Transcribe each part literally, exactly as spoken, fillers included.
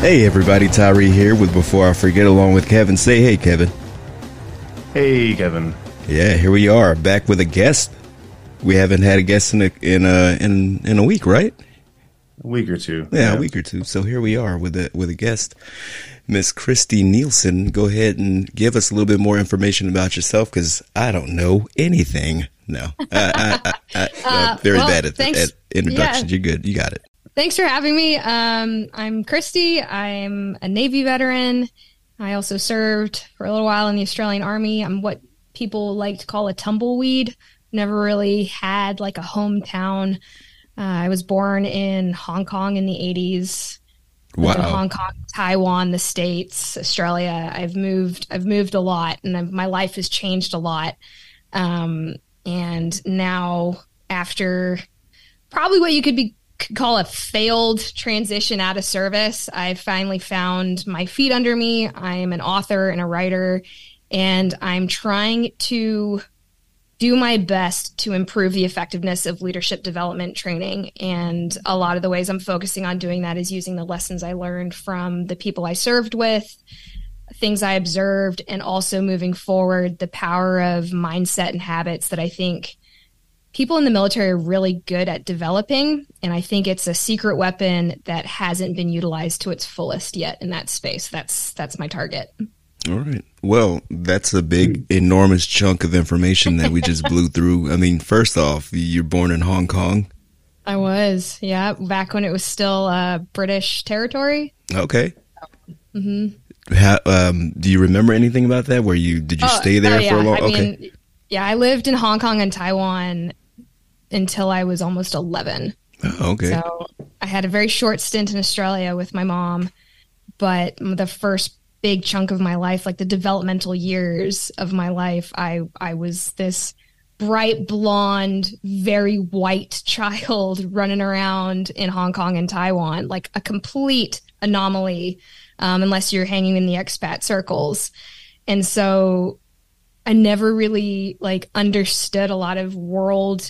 Hey everybody, Tyree here with Before I Forget, along with Kevin. Say hey, Kevin. Hey, Kevin. Yeah, here we are, back with a guest. We haven't had a guest in a, in a, in, in a week, right? A week or two. Yeah, yeah, a week or two. So here we are with a with a guest, Miss Kristy Nilsson. Go ahead and give us a little bit more information about yourself, because I don't know anything. No, I, I, I, I, uh, very well, bad at, at introductions. Yeah. You're good. You got it. Thanks for having me. Um, I'm Kristy. I'm a Navy veteran. I also served for a little while in the Australian Army. I'm what people like to call a tumbleweed. Never really had like a hometown. Uh, I was born in Hong Kong in the eighties. Wow. Hong Kong, Taiwan, the States, Australia. I've moved. I've moved a lot, and I've, my life has changed a lot. Um, and now, after probably what you could be could call a failed transition out of service, I finally found my feet under me. I am an author and a writer, and I'm trying to do my best to improve the effectiveness of leadership development training. And a lot of the ways I'm focusing on doing that is using the lessons I learned from the people I served with, things I observed, and also moving forward, the power of mindset and habits that I think people in the military are really good at developing. And I think it's a secret weapon that hasn't been utilized to its fullest yet in that space. That's, that's my target. All right. Well, that's a big, enormous chunk of information that we just blew through. I mean, first off, you're born in Hong Kong. I was, yeah, back when it was still uh, British territory. Okay. Mm-hmm. How, um, do you remember anything about that? Were you did you oh, stay there oh, yeah. for a long? I okay. Mean, yeah, I lived in Hong Kong and Taiwan until I was almost eleven. Oh, okay. So I had a very short stint in Australia with my mom, but the first big chunk of my life, like the developmental years of my life, I I was this bright blonde, very white child running around in Hong Kong and Taiwan, like a complete anomaly, um, unless you're hanging in the expat circles. And so I never really like understood a lot of world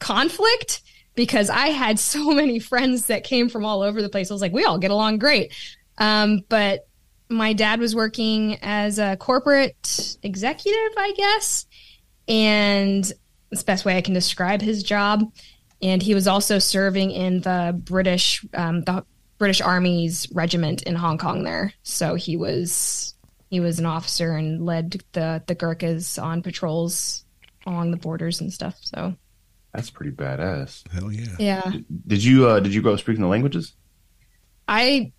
conflict, because I had so many friends that came from all over the place. I was like, we all get along great. Um, but my dad was working as a corporate executive, I guess, and it's the best way I can describe his job. And he was also serving in the British, um, the British Army's regiment in Hong Kong there. So he was he was an officer and led the the Gurkhas on patrols along the borders and stuff. So that's pretty badass. Hell yeah! Yeah. Did you uh, did you grow up speaking the languages? I.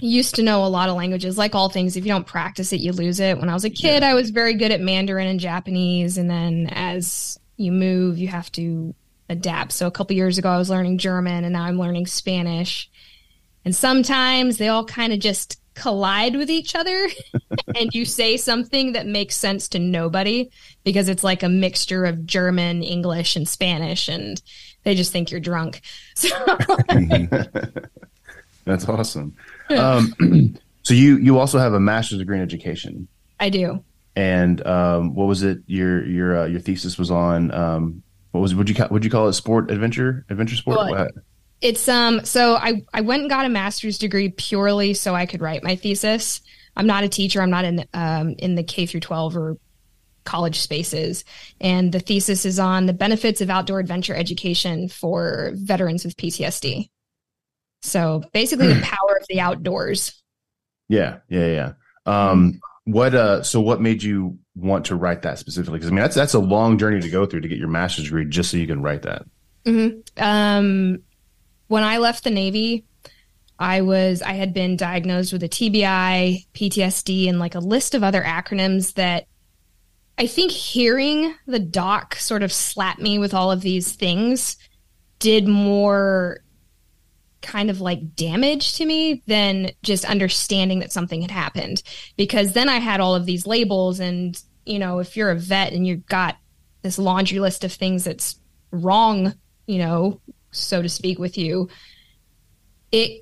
used to know a lot of languages. Like all things, if you don't practice it, you lose it. When I was a kid, yeah. I was very good at Mandarin and Japanese, and then as you move, you have to adapt. So a couple years ago, I was learning German, and now I'm learning Spanish. And sometimes they all kind of just collide with each other, and you say something that makes sense to nobody, because it's like a mixture of German, English, and Spanish, and they just think you're drunk. So that's awesome. Um, so you, you also have a master's degree in education. I do. And um, what was it? Your your uh, your thesis was on um, what was would you would you call it? Sport adventure adventure sport? Well, it's um. So I I went and got a master's degree purely so I could write my thesis. I'm not a teacher. I'm not in um in the K through twelve or college spaces. And the thesis is on the benefits of outdoor adventure education for veterans with P T S D. So basically the power of the outdoors. Yeah. Yeah. Yeah. Um, what, uh, so what made you want to write that specifically? Cause I mean, that's, that's a long journey to go through to get your master's degree just so you can write that. Mm-hmm. Um, when I left the Navy, I was, I had been diagnosed with a T B I, P T S D, and like a list of other acronyms that I think hearing the doc sort of slap me with all of these things did more kind of like damage to me than just understanding that something had happened, because then I had all of these labels. And, you know, if you're a vet and you've got this laundry list of things that's wrong, you know, so to speak with you, it,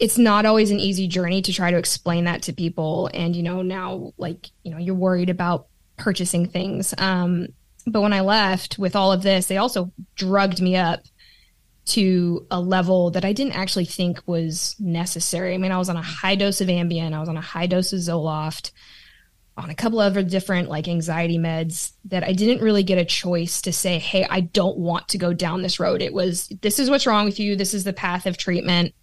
it's not always an easy journey to try to explain that to people. And, you know, now like, you know, you're worried about purchasing things. Um, but when I left with all of this, they also drugged me up to a level that I didn't actually think was necessary. I mean, I was on a high dose of Ambien. I was on a high dose of Zoloft, on a couple other different like anxiety meds that I didn't really get a choice to say, hey, I don't want to go down this road. It was, this is what's wrong with you. This is the path of treatment.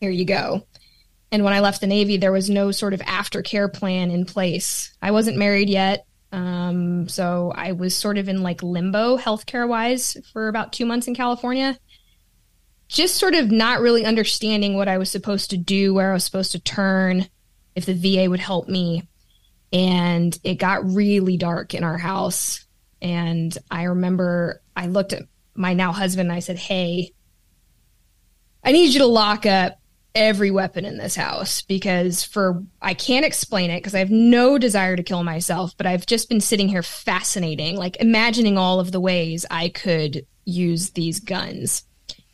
Here you go. And when I left the Navy, there was no sort of aftercare plan in place. I wasn't married yet. Um, so I was sort of in like limbo healthcare wise for about two months in California, just sort of not really understanding what I was supposed to do, where I was supposed to turn, if the V A would help me. And it got really dark in our house. And I remember I looked at my now husband and I said, hey, I need you to lock up every weapon in this house, because for, I can't explain it because I have no desire to kill myself, but I've just been sitting here fascinating, like imagining all of the ways I could use these guns.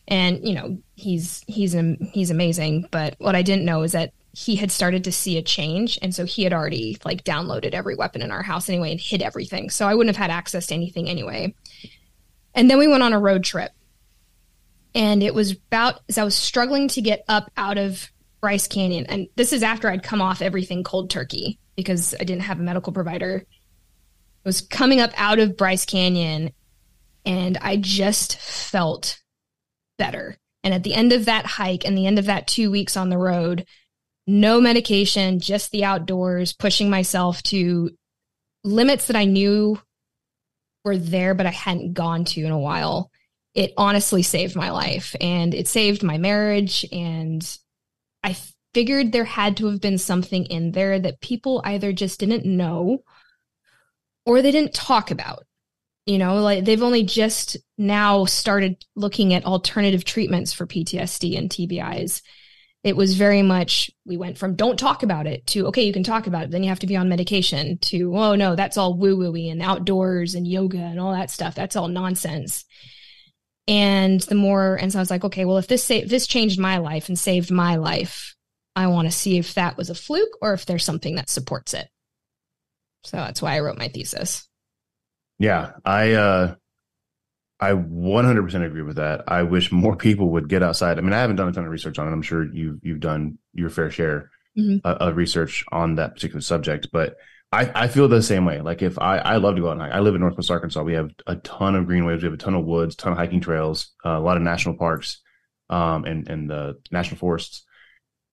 And, you know, he's, he's, he's amazing. But what I didn't know is that he had started to see a change. And so he had already like downloaded every weapon in our house anyway and hid everything. So I wouldn't have had access to anything anyway. And then we went on a road trip. And it was about, as I was struggling to get up out of Bryce Canyon, and this is after I'd come off everything cold turkey because I didn't have a medical provider. I was coming up out of Bryce Canyon and I just felt better. And at the end of that hike and the end of that two weeks on the road, no medication, just the outdoors, pushing myself to limits that I knew were there, but I hadn't gone to in a while. It honestly saved my life and it saved my marriage. And I figured there had to have been something in there that people either just didn't know or they didn't talk about, you know, like they've only just now started looking at alternative treatments for P T S D and T B Is. It was very much, we went from don't talk about it to, okay, you can talk about it, but then you have to be on medication, to, oh no, that's all woo-woo-y and outdoors and yoga and all that stuff. That's all nonsense. And the more, and so I was like, okay, well, if this sa- this changed my life and saved my life, I want to see if that was a fluke or if there's something that supports it. So that's why I wrote my thesis. Yeah, I uh, I one hundred percent agree with that. I wish more people would get outside. I mean, I haven't done a ton of research on it. I'm sure you've you've done your fair share mm-hmm. of, of research on that particular subject, but I, I feel the same way. Like if I, I love to go out and hike. I live in Northwest Arkansas. We have a ton of greenways. We have a ton of woods, ton of hiking trails, uh, a lot of national parks, um, and, and the national forests.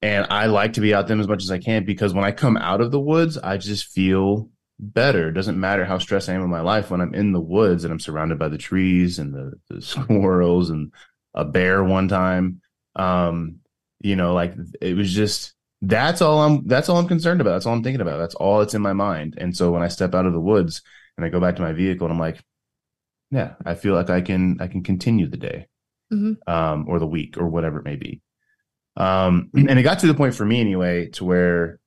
And I like to be out there as much as I can, because when I come out of the woods, I just feel better. It doesn't matter how stressed I am in my life. When I'm in the woods and I'm surrounded by the trees and the, the squirrels and a bear one time, um, you know, like it was just, That's all I'm, that's all I'm concerned about. That's all I'm thinking about. That's all that's in my mind. And so when I step out of the woods and I go back to my vehicle and I'm like, yeah, I feel like I can, I can continue the day mm-hmm. um, or the week or whatever it may be. Um, and it got to the point for me anyway, to where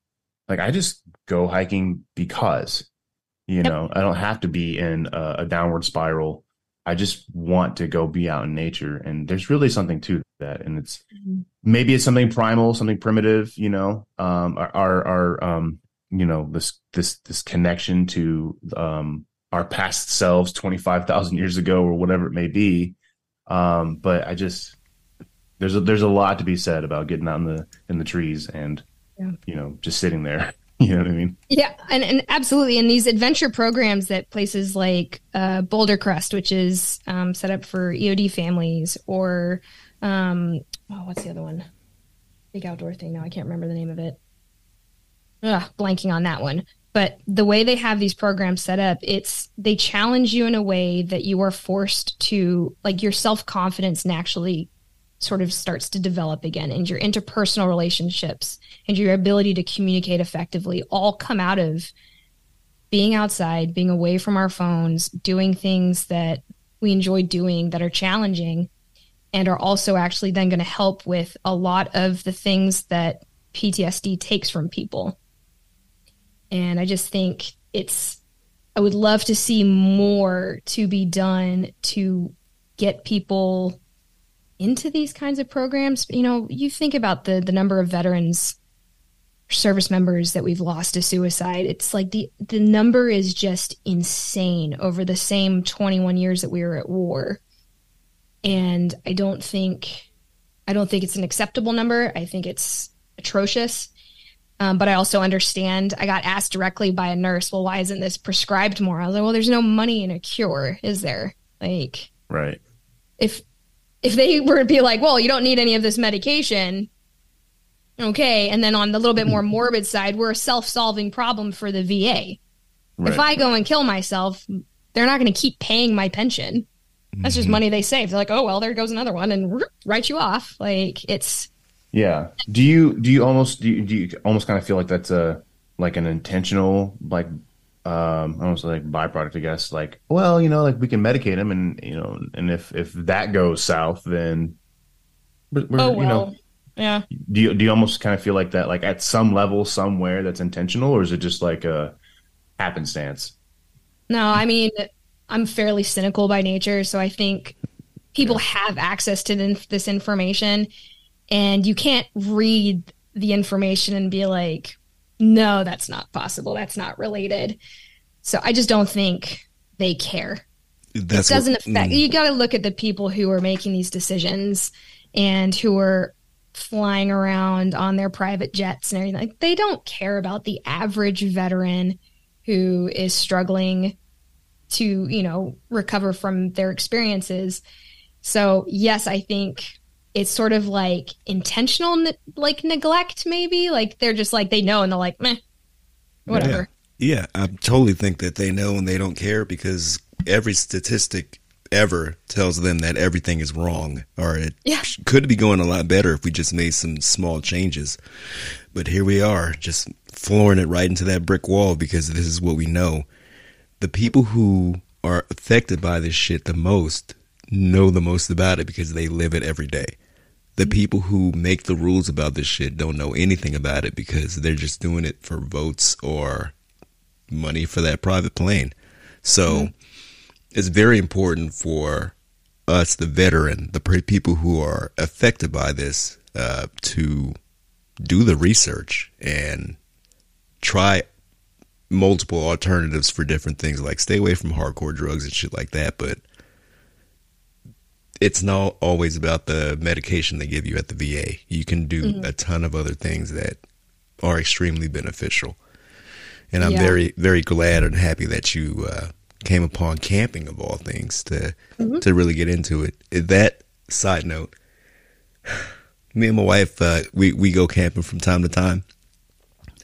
like, I just go hiking because, you yep. know, I don't have to be in a, a downward spiral. I just want to go be out in nature. And there's really something to that. And it's mm-hmm. maybe it's something primal, something primitive, you know, um, our, our, our um, you know, this, this, this connection to um, our past selves twenty-five thousand years ago or whatever it may be. Um, but I just, there's a, there's a lot to be said about getting out in the, in the trees and, yeah. you know, just sitting there. You know what I mean? Yeah, and, and absolutely. And these adventure programs that places like uh, Boulder Crest, which is um, set up for E O D families, or um, oh, what's the other one? Big outdoor thing now. I can't remember the name of it. Ugh, blanking on that one. But the way they have these programs set up, it's they challenge you in a way that you are forced to, like your self-confidence naturally sort of starts to develop again, and your interpersonal relationships and your ability to communicate effectively all come out of being outside, being away from our phones, doing things that we enjoy doing that are challenging and are also actually then going to help with a lot of the things that P T S D takes from people. And I just think it's, I would love to see more to be done to get people into these kinds of programs. You know, you think about the the number of veterans, service members that we've lost to suicide. It's like the the number is just insane over the same twenty-one years that we were at war. And I don't think, I don't think it's an acceptable number. I think it's atrocious. Um, but I also understand, I got asked directly by a nurse, well, why isn't this prescribed more? I was like, well, there's no money in a cure, is there? Like, right. If, if they were to be like, well, you don't need any of this medication. Okay. And then on the little bit more morbid side, we're a self-solving problem for the V A. Right. If I go and kill myself, they're not going to keep paying my pension. That's just mm-hmm. money they saved. They're like, oh, well, there goes another one, and whoop, write you off. Like, it's. Yeah. Do you, do you almost, do you, do you almost kind of feel like that's a, like an intentional, like, um, almost like byproduct, I guess, like, well, you know, like we can medicate them, and, you know, and if, if that goes south, then we're, we're, oh, well. You know, yeah. Do you, do you almost kind of feel like that, like at some level somewhere that's intentional, or is it just like a happenstance? No, I mean, I'm fairly cynical by nature. So I think people have access to this information, and you can't read the information and be like, no, that's not possible. That's not related. So I just don't think they care. That's it doesn't what, affect. Mm. You got to look at the people who are making these decisions and who are flying around on their private jets and everything. Like, they don't care about the average veteran who is struggling to, you know, recover from their experiences. So yes, I think it's sort of like intentional, ne- like neglect, maybe. Like they're just like, they know, and they're like, meh, whatever. Yeah. yeah, I totally think that they know and they don't care, because every statistic ever tells them that everything is wrong, or it yeah. could be going a lot better if we just made some small changes. But here we are, just flooring it right into that brick wall, because this is what we know. The people who are affected by this shit the most know the most about it, because they live it every day. The people who make the rules about this shit don't know anything about it, because they're just doing it for votes or money for that private plane. So mm-hmm. it's very important for us, the veteran, the people who are affected by this, uh, to do the research and try multiple alternatives for different things. Like, stay away from hardcore drugs and shit like that, but it's not always about the medication they give you at the V A. You can do mm-hmm. a ton of other things that are extremely beneficial. And I'm yeah. very, very glad and happy that you uh, came upon camping, of all things, to mm-hmm. to really get into it. That side note, me and my wife, uh, we, we go camping from time to time.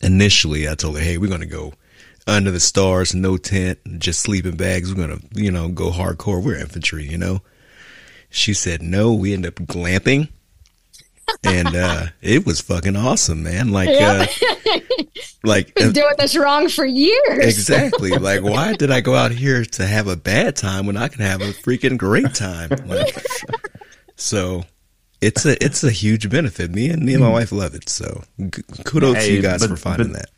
Initially, I told her, hey, we're going to go under the stars, no tent, just sleeping bags. We're going to, you know, go hardcore. We're infantry, you know. She said no. We ended up glamping, and uh, it was fucking awesome, man. Like, yep. uh, like been doing this wrong for years. Exactly. Like, why did I go out here to have a bad time when I can have a freaking great time? Like, so it's a it's a huge benefit. Me and me and my wife love it. So kudos hey, to you guys but, for finding that.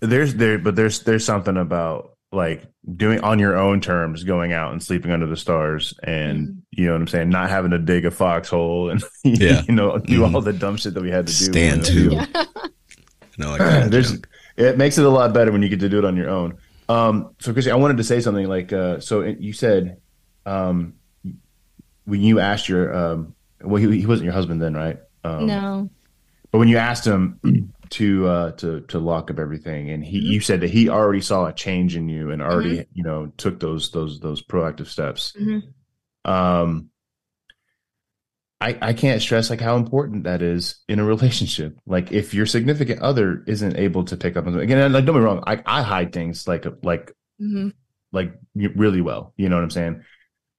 There's there, but there's there's something about, like, doing on your own terms, going out and sleeping under the stars, and you know what I'm saying, not having to dig a foxhole and yeah. you know, do mm. all the dumb shit that we had to do. Stand to. Yeah. No, I got it. It makes it a lot better when you get to do it on your own. Um, so Kristy, I wanted to say something, like, uh, so it, you said um, when you asked your, um, well, he, he wasn't your husband then, right? Um, no. But when you asked him to uh to to lock up everything, and he mm-hmm. you said that he already saw a change in you and already mm-hmm. you know took those those those proactive steps. Mm-hmm. um I I can't stress, like, how important that is in a relationship. Like, if your significant other isn't able to pick up on, again, like, don't be wrong, I I hide things like like mm-hmm. like really well, you know what I'm saying,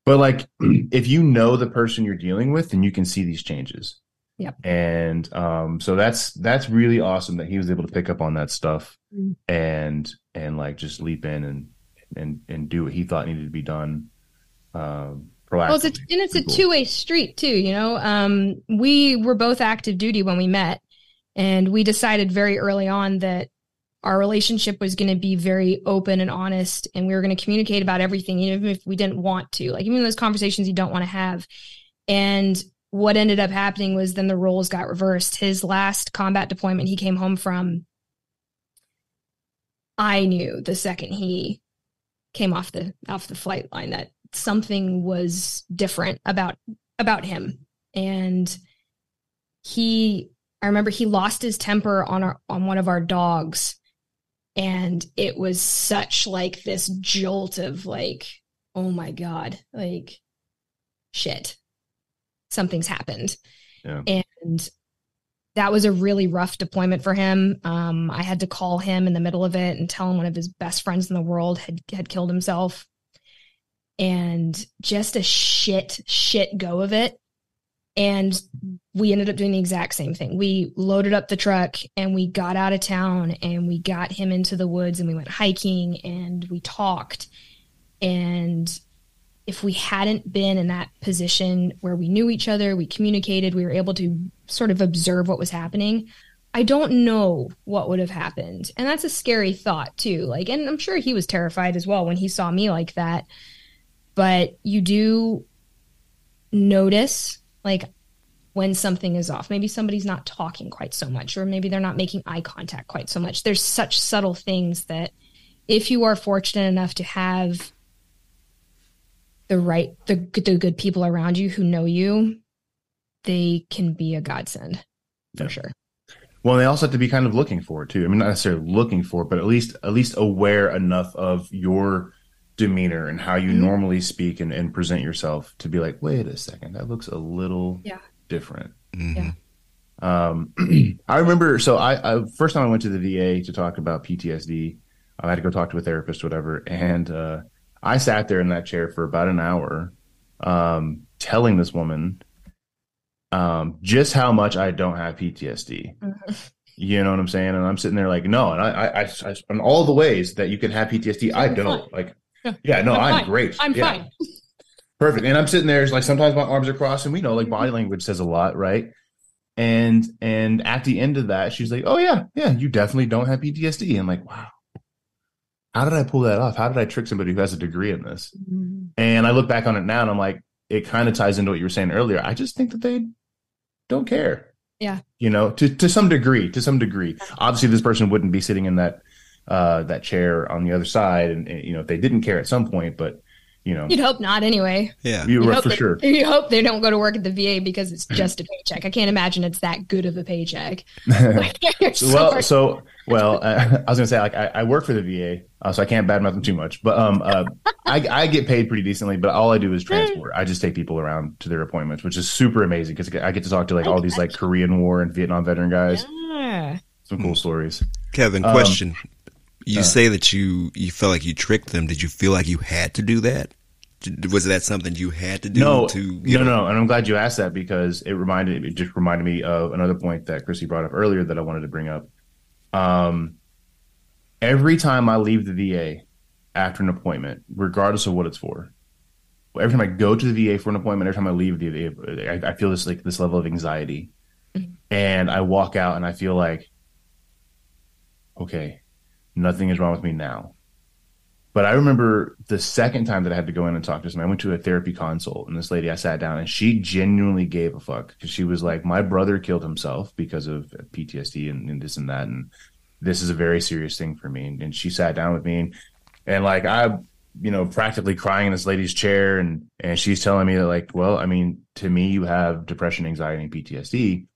but like if you know the person you're dealing with, then you can see these changes. Yep. And um, so that's that's really awesome that he was able to pick up on that stuff mm-hmm. and and like just leap in and and and do what he thought needed to be done. Uh, proactively. Well, it's a, and it's a two-way street too. You know, um, we were both active duty when we met, and we decided very early on that our relationship was going to be very open and honest, and we were going to communicate about everything, even if we didn't want to. Like, even those conversations you don't want to have, and what ended up happening was then the roles got reversed. His last combat deployment he came home from, I knew the second he came off the off the flight line that something was different about about him. And he, I remember he lost his temper on our, on one of our dogs. And it was such like this jolt of like, oh my God, like shit, something's happened. Yeah. And that was a really rough deployment for him. Um, I had to call him in the middle of it and tell him one of his best friends in the world had, had killed himself. And just a shit, shit go of it. And we ended up doing the exact same thing. We loaded up the truck and we got out of town and we got him into the woods and we went hiking and we talked. And if we hadn't been in that position where we knew each other, we communicated, we were able to sort of observe what was happening, I don't know what would have happened. And that's a scary thought too. Like, and I'm sure he was terrified as well when he saw me like that. But you do notice like when something is off, maybe somebody's not talking quite so much, or maybe they're not making eye contact quite so much. There's such subtle things that if you are fortunate enough to have the right, the, the good people around you who know you, they can be a godsend for yeah. sure. Well, they also have to be kind of looking for it too. I mean, not necessarily looking for it, but at least, at least aware enough of your demeanor and how you mm-hmm. normally speak and, and present yourself to be like, wait a second, that looks a little yeah. different. Mm-hmm. Yeah. Um, I remember, so I, I, first time I went to the V A to talk about P T S D, I had to go talk to a therapist, whatever. And, uh, I sat there in that chair for about an hour, um, telling this woman, um, just how much I don't have P T S D. Mm-hmm. You know what I'm saying? And I'm sitting there like, no, and I, I, I in all the ways that you can have P T S D, I'm I don't fine. Like, yeah, no, I'm, I'm great. I'm yeah. fine. Perfect. And I'm sitting there, it's like sometimes my arms are crossed, and we know like body language says a lot, right? And and at the end of that, she's like, oh yeah, yeah, you definitely don't have P T S D. I'm like, wow, how did I pull that off? How did I trick somebody who has a degree in this? Mm-hmm. And I look back on it now and I'm like, it kind of ties into what you were saying earlier. I just think that they don't care. Yeah. You know, to, to some degree, to some degree. Obviously this person wouldn't be sitting in that uh, that chair on the other side. And, and, you know, if they didn't care at some point, but, you know. You'd hope not anyway. Yeah. You were for they, sure. You hope they don't go to work at the V A because it's just a paycheck. I can't imagine it's that good of a paycheck. so well, so, well, uh, I was going to say, like, I, I work for the V A, uh, so I can't badmouth them too much. But um, uh, I, I get paid pretty decently, but all I do is transport. I just take people around to their appointments, which is super amazing because I get to talk to, like, all these, like, Korean War and Vietnam veteran guys. Yeah. Some cool stories. Kevin, question. Um, You uh, say that you, you felt like you tricked them. Did you feel like you had to do that? Was that something you had to do? No, to, no, know? no. And I'm glad you asked that because it reminded it just reminded me of another point that Kristy brought up earlier that I wanted to bring up. Um, every time I leave the V A after an appointment, regardless of what it's for, every time I go to the V A for an appointment, every time I leave the V A, I, I feel this like this level of anxiety, and I walk out and I feel like, okay, nothing is wrong with me now. But I remember the second time that I had to go in and talk to someone, I went to a therapy consult, and this lady, I sat down, and she genuinely gave a fuck because she was like, my brother killed himself because of P T S D and, and this and that, and this is a very serious thing for me. And, and she sat down with me, and, and like I, you know, practically crying in this lady's chair, and and she's telling me that like, well, I mean, to me, you have depression, anxiety, and P T S D.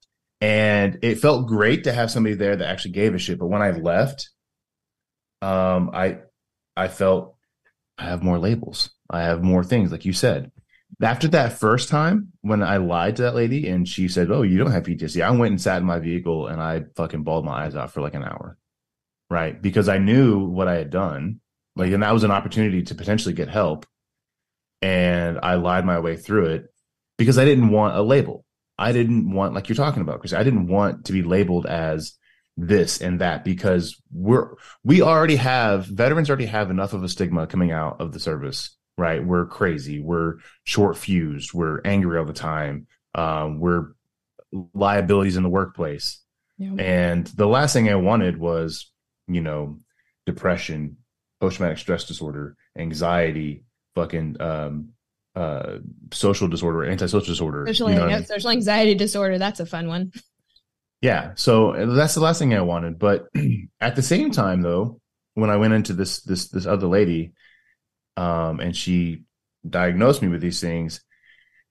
And it felt great to have somebody there that actually gave a shit. But when I left, Um, I, I felt I have more labels. I have more things. Like you said, after that first time when I lied to that lady and she said, oh, you don't have P T S D. I went and sat in my vehicle and I fucking bawled my eyes out for like an hour. Right. Because I knew what I had done. Like, and that was an opportunity to potentially get help. And I lied my way through it because I didn't want a label. I didn't want, like you're talking about, because I didn't want to be labeled as this and that, because we're we already have veterans already have enough of a stigma coming out of the service, right? We're crazy, we're short fused, we're angry all the time, um, we're liabilities in the workplace. Yeah. And the last thing I wanted was, you know, depression, post-traumatic stress disorder, anxiety, fucking um uh social disorder, antisocial disorder, social, you know what I mean? Social anxiety disorder, that's a fun one. Yeah, so that's the last thing I wanted. But at the same time, though, when I went into this this this other lady, um, and she diagnosed me with these things,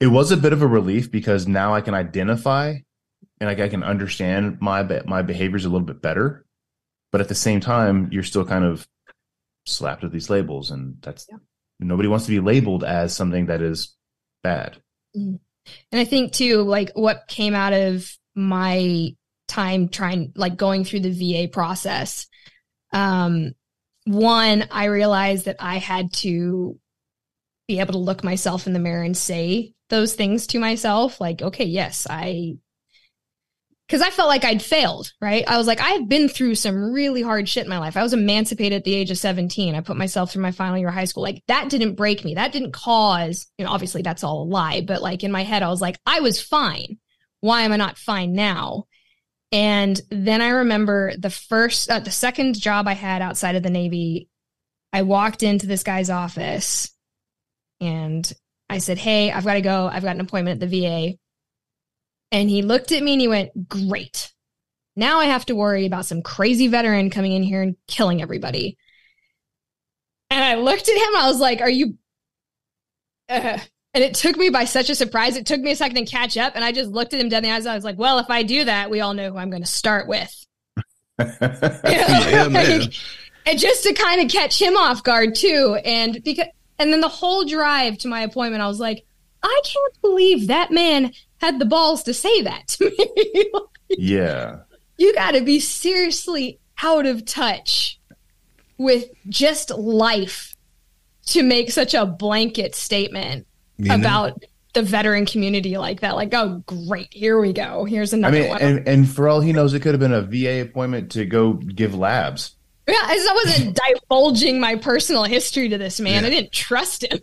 it was a bit of a relief because now I can identify and I, I can understand my my behaviors a little bit better. But at the same time, you're still kind of slapped with these labels, and that's yeah. nobody wants to be labeled as something that is bad. And I think too, like what came out of my time trying, like going through the V A process, um, one, I realized that I had to be able to look myself in the mirror and say those things to myself. Like, okay, yes, I, cause I felt like I'd failed, right? I was like, I had been through some really hard shit in my life. I was emancipated at the age of seventeen. I put myself through my final year of high school. Like that didn't break me. That didn't cause, you know, obviously that's all a lie, but like in my head, I was like, I was fine. Why am I not fine now? And then I remember the first, uh, the second job I had outside of the Navy, I walked into this guy's office and I said, hey, I've got to go. I've got an appointment at the V A. And he looked at me and he went, great. Now I have to worry about some crazy veteran coming in here and killing everybody. And I looked at him. I was like, are you... Uh. And it took me by such a surprise. It took me a second to catch up. And I just looked at him down the eyes. I was like, well, if I do that, we all know who I'm going to start with. You know? Yeah, man. And just to kind of catch him off guard too. And because, and then the whole drive to my appointment, I was like, I can't believe that man had the balls to say that to me. Like, yeah. You got to be seriously out of touch with just life to make such a blanket statement. Nina? About the veteran community like that. Like, oh, great. Here we go. Here's another I mean, one. And, and for all he knows, it could have been a V A appointment to go give labs. Yeah, I wasn't divulging my personal history to this man. Yeah. I didn't trust him.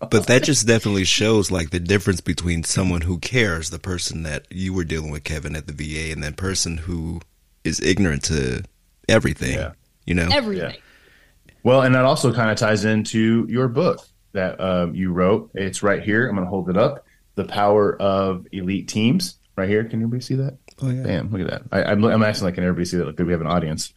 But that just definitely shows like the difference between someone who cares, the person that you were dealing with, Kevin, at the V A, and that person who is ignorant to everything, yeah. you know? Everything. Yeah. Well, and that also kind of ties into your book that uh, you wrote. It's right here. I'm going to hold it up. The Power of Elite Teams, right here. Can everybody see that? Oh yeah. Damn, look at that. I, I'm, I'm asking, like, can everybody see that? Like, do we have an audience?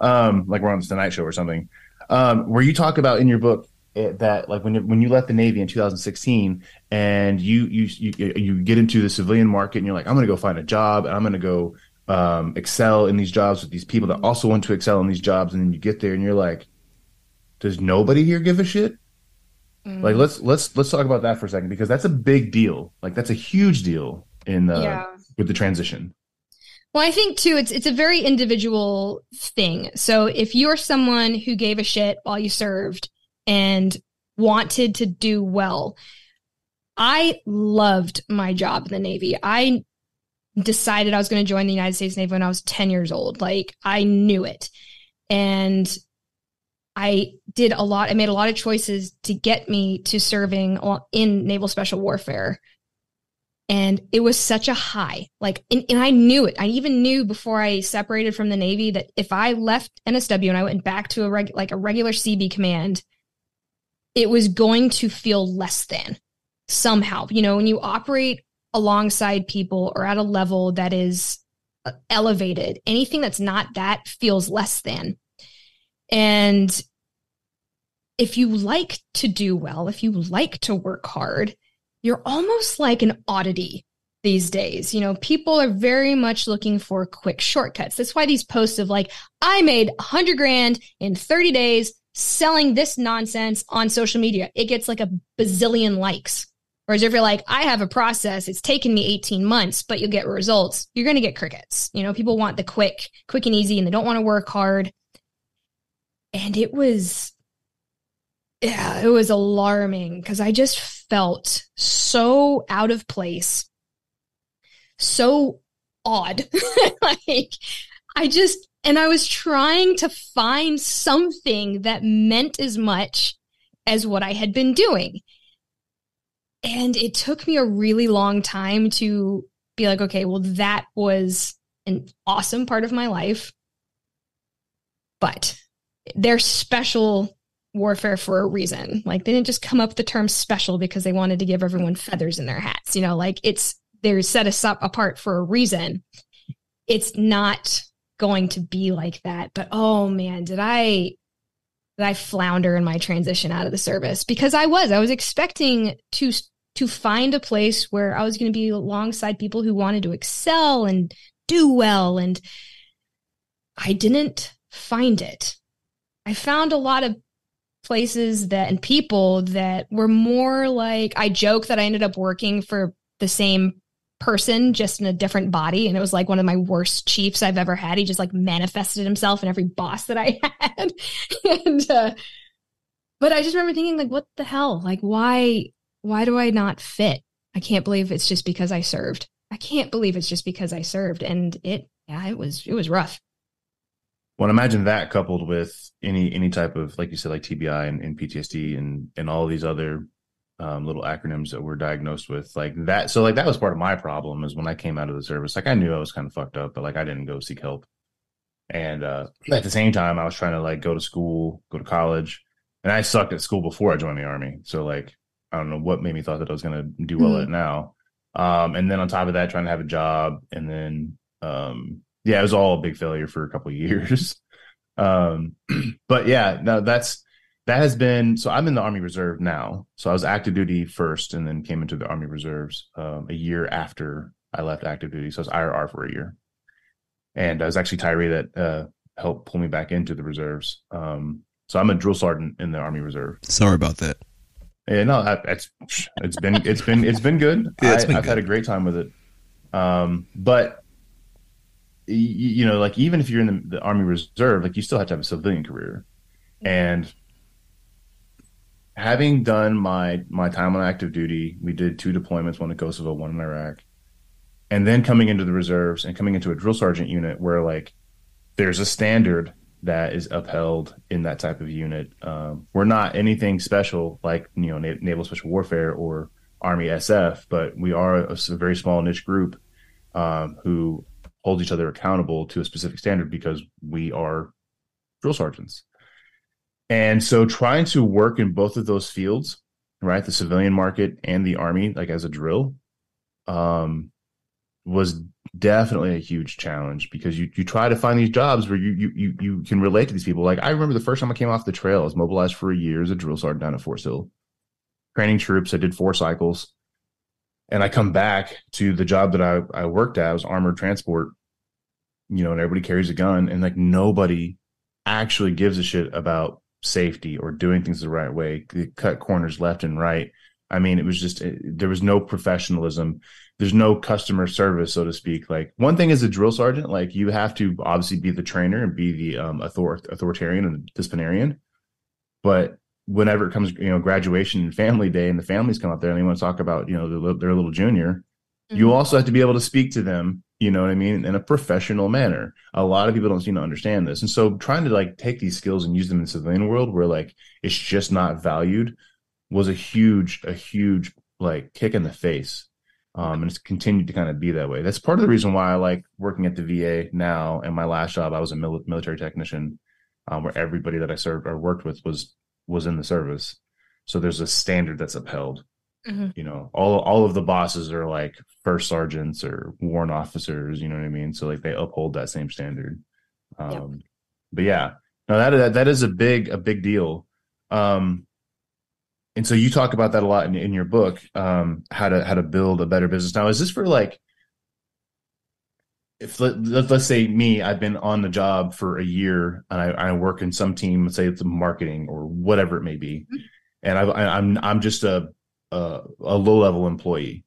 Um, like we're on the Tonight Show or something. Um, where you talk about in your book it, that, like, when when you left the Navy in two thousand sixteen, and you you you, you get into the civilian market, and you're like, I'm going to go find a job, and I'm going to go um, excel in these jobs with these people that also want to excel in these jobs, and then you get there, and you're like, does nobody here give a shit? Like, let's let's let's talk about that for a second, because that's a big deal. Like, that's a huge deal in uh, yeah. with the transition. Well, I think too, it's it's a very individual thing. So if you're someone who gave a shit while you served and wanted to do well, I loved my job in the Navy. I decided I was going to join the United States Navy when I was ten years old. Like, I knew it, and I did a lot. I made a lot of choices to get me to serving in Naval Special Warfare. And it was such a high, like, and, and I knew it. I even knew before I separated from the Navy that if I left N S W and I went back to a reg, like a regular C B command, it was going to feel less than somehow. You know, when you operate alongside people or at a level that is elevated, anything that's not that feels less than. And if you like to do well, if you like to work hard, you're almost like an oddity these days. You know, people are very much looking for quick shortcuts. That's why these posts of like, I made a hundred grand in thirty days selling this nonsense on social media. It gets like a bazillion likes. Whereas if you're like, I have a process, it's taken me eighteen months, but you'll get results, you're going to get crickets. You know, people want the quick, quick and easy, and they don't want to work hard. And it was, yeah, it was alarming because I just felt so out of place, so odd. Like, I just, and I was trying to find something that meant as much as what I had been doing. And it took me a really long time to be like, okay, well, that was an awesome part of my life, but they're special warfare for a reason. Like, they didn't just come up with the term special because they wanted to give everyone feathers in their hats. You know, like, it's, they're set us up apart for a reason. It's not going to be like that. But, oh man, did I, did I flounder in my transition out of the service? Because I was, I was expecting to to find a place where I was going to be alongside people who wanted to excel and do well. And I didn't find it. I found a lot of places that and people that were more like, I joke that I ended up working for the same person, just in a different body. And it was like one of my worst chiefs I've ever had. He just like manifested himself in every boss that I had. and, uh, but I just remember thinking like, what the hell? Like, why, why do I not fit? I can't believe it's just because I served. I can't believe it's just because I served. And it, yeah, it was, it was rough. Well, imagine that coupled with any, any type of, like you said, like T B I and, and P T S D and, and all these other Um, little acronyms that we're diagnosed with, like that. So like that was part of my problem is when I came out of the service, like I knew I was kind of fucked up, but like I didn't go seek help. And uh, at the same time, I was trying to like go to school, go to college. And I sucked at school before I joined the Army. So like, I don't know what made me thought that I was going to do well mm-hmm. at now. Um, and then on top of that, trying to have a job. And then, um, yeah, it was all a big failure for a couple of years. um, but yeah, no, that's, That has been, so I'm in the Army Reserve now. So I was active duty first and then came into the Army Reserves um, a year after I left active duty. So I was I R R for a year. And I was actually Tyree that uh, helped pull me back into the Reserves. Um, so I'm a drill sergeant in the Army Reserve. Sorry about that. Yeah, no, I, it's, it's been, it's been, it's been good. Yeah, it's been I, good. I've had a great time with it. Um, but, you, you know, like even if you're in the, the Army Reserve, like you still have to have a civilian career. And having done my my time on active duty, we did two deployments, one in Kosovo, one in Iraq, and then coming into the reserves and coming into a drill sergeant unit where like there's a standard that is upheld in that type of unit. Um, we're not anything special like, you know, Na- Naval Special Warfare or Army S F, but we are a, a very small niche group um, who holds each other accountable to a specific standard because we are drill sergeants. And so trying to work in both of those fields, right, the civilian market and the Army, like as a drill, um, was definitely a huge challenge because you you try to find these jobs where you you you can relate to these people. Like I remember the first time I came off the trail, I was mobilized for a year as a drill sergeant down at Fort Sill, training troops. I did four cycles. And I come back to the job that I, I worked at. It was armored transport, you know, and everybody carries a gun. And like nobody actually gives a shit about safety or doing things the right way. They cut corners left and right. I mean, it was just it, there was no professionalism. There's no customer service, so to speak. Like one thing as a drill sergeant, like you have to obviously be the trainer and be the um, author- authoritarian and disciplinarian. But whenever it comes, you know, graduation and family day, and the families come up there and they want to talk about, you know, their, their little junior, mm-hmm. you also have to be able to speak to them. You know what I mean? In a professional manner. A lot of people don't seem to understand this. And so trying to like take these skills and use them in the civilian world where like it's just not valued was a huge, a huge like kick in the face. Um, and it's continued to kind of be that way. That's part of the reason why I like working at the V A now. And my last job, I was a mil- military technician um, where everybody that I served or worked with was was in the service. So there's a standard that's upheld. Mm-hmm. You know, all all of the bosses are like first sergeants or warrant officers, you know what I mean? So like they uphold that same standard. Um, yep. But yeah, no, that, that that is a big, a big deal. Um, and so you talk about that a lot in, in your book, um, how to, how to build a better business. Now, is this for like, if let, let's say me, I've been on the job for a year and I, I work in some team, let's say it's marketing or whatever it may be. Mm-hmm. And I've, I, I'm, I'm just a, Uh, a low-level employee.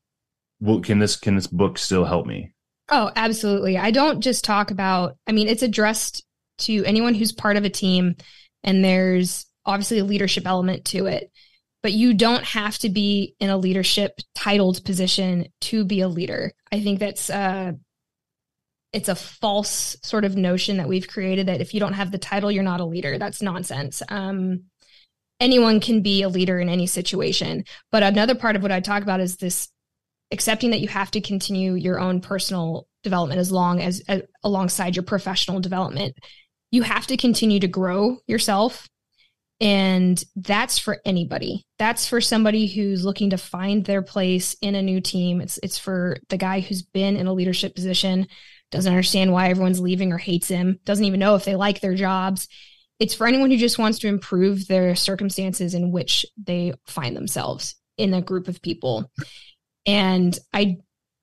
Well, can this can this book still help me? Oh, absolutely. I don't just talk about, I mean, it's addressed to anyone who's part of a team, and there's obviously a leadership element to it, but you don't have to be in a leadership titled position to be a leader. I think that's uh, it's a false sort of notion that we've created that if you don't have the title, you're not a leader. That's nonsense. Um Anyone can be a leader in any situation. But another part of what I talk about is this accepting that you have to continue your own personal development as long as, as alongside your professional development. You have to continue to grow yourself. And that's for anybody. That's for somebody who's looking to find their place in a new team. It's it's for the guy who's been in a leadership position, doesn't understand why everyone's leaving or hates him, doesn't even know if they like their jobs. It's for anyone who just wants to improve their circumstances in which they find themselves. in a group of people. And I,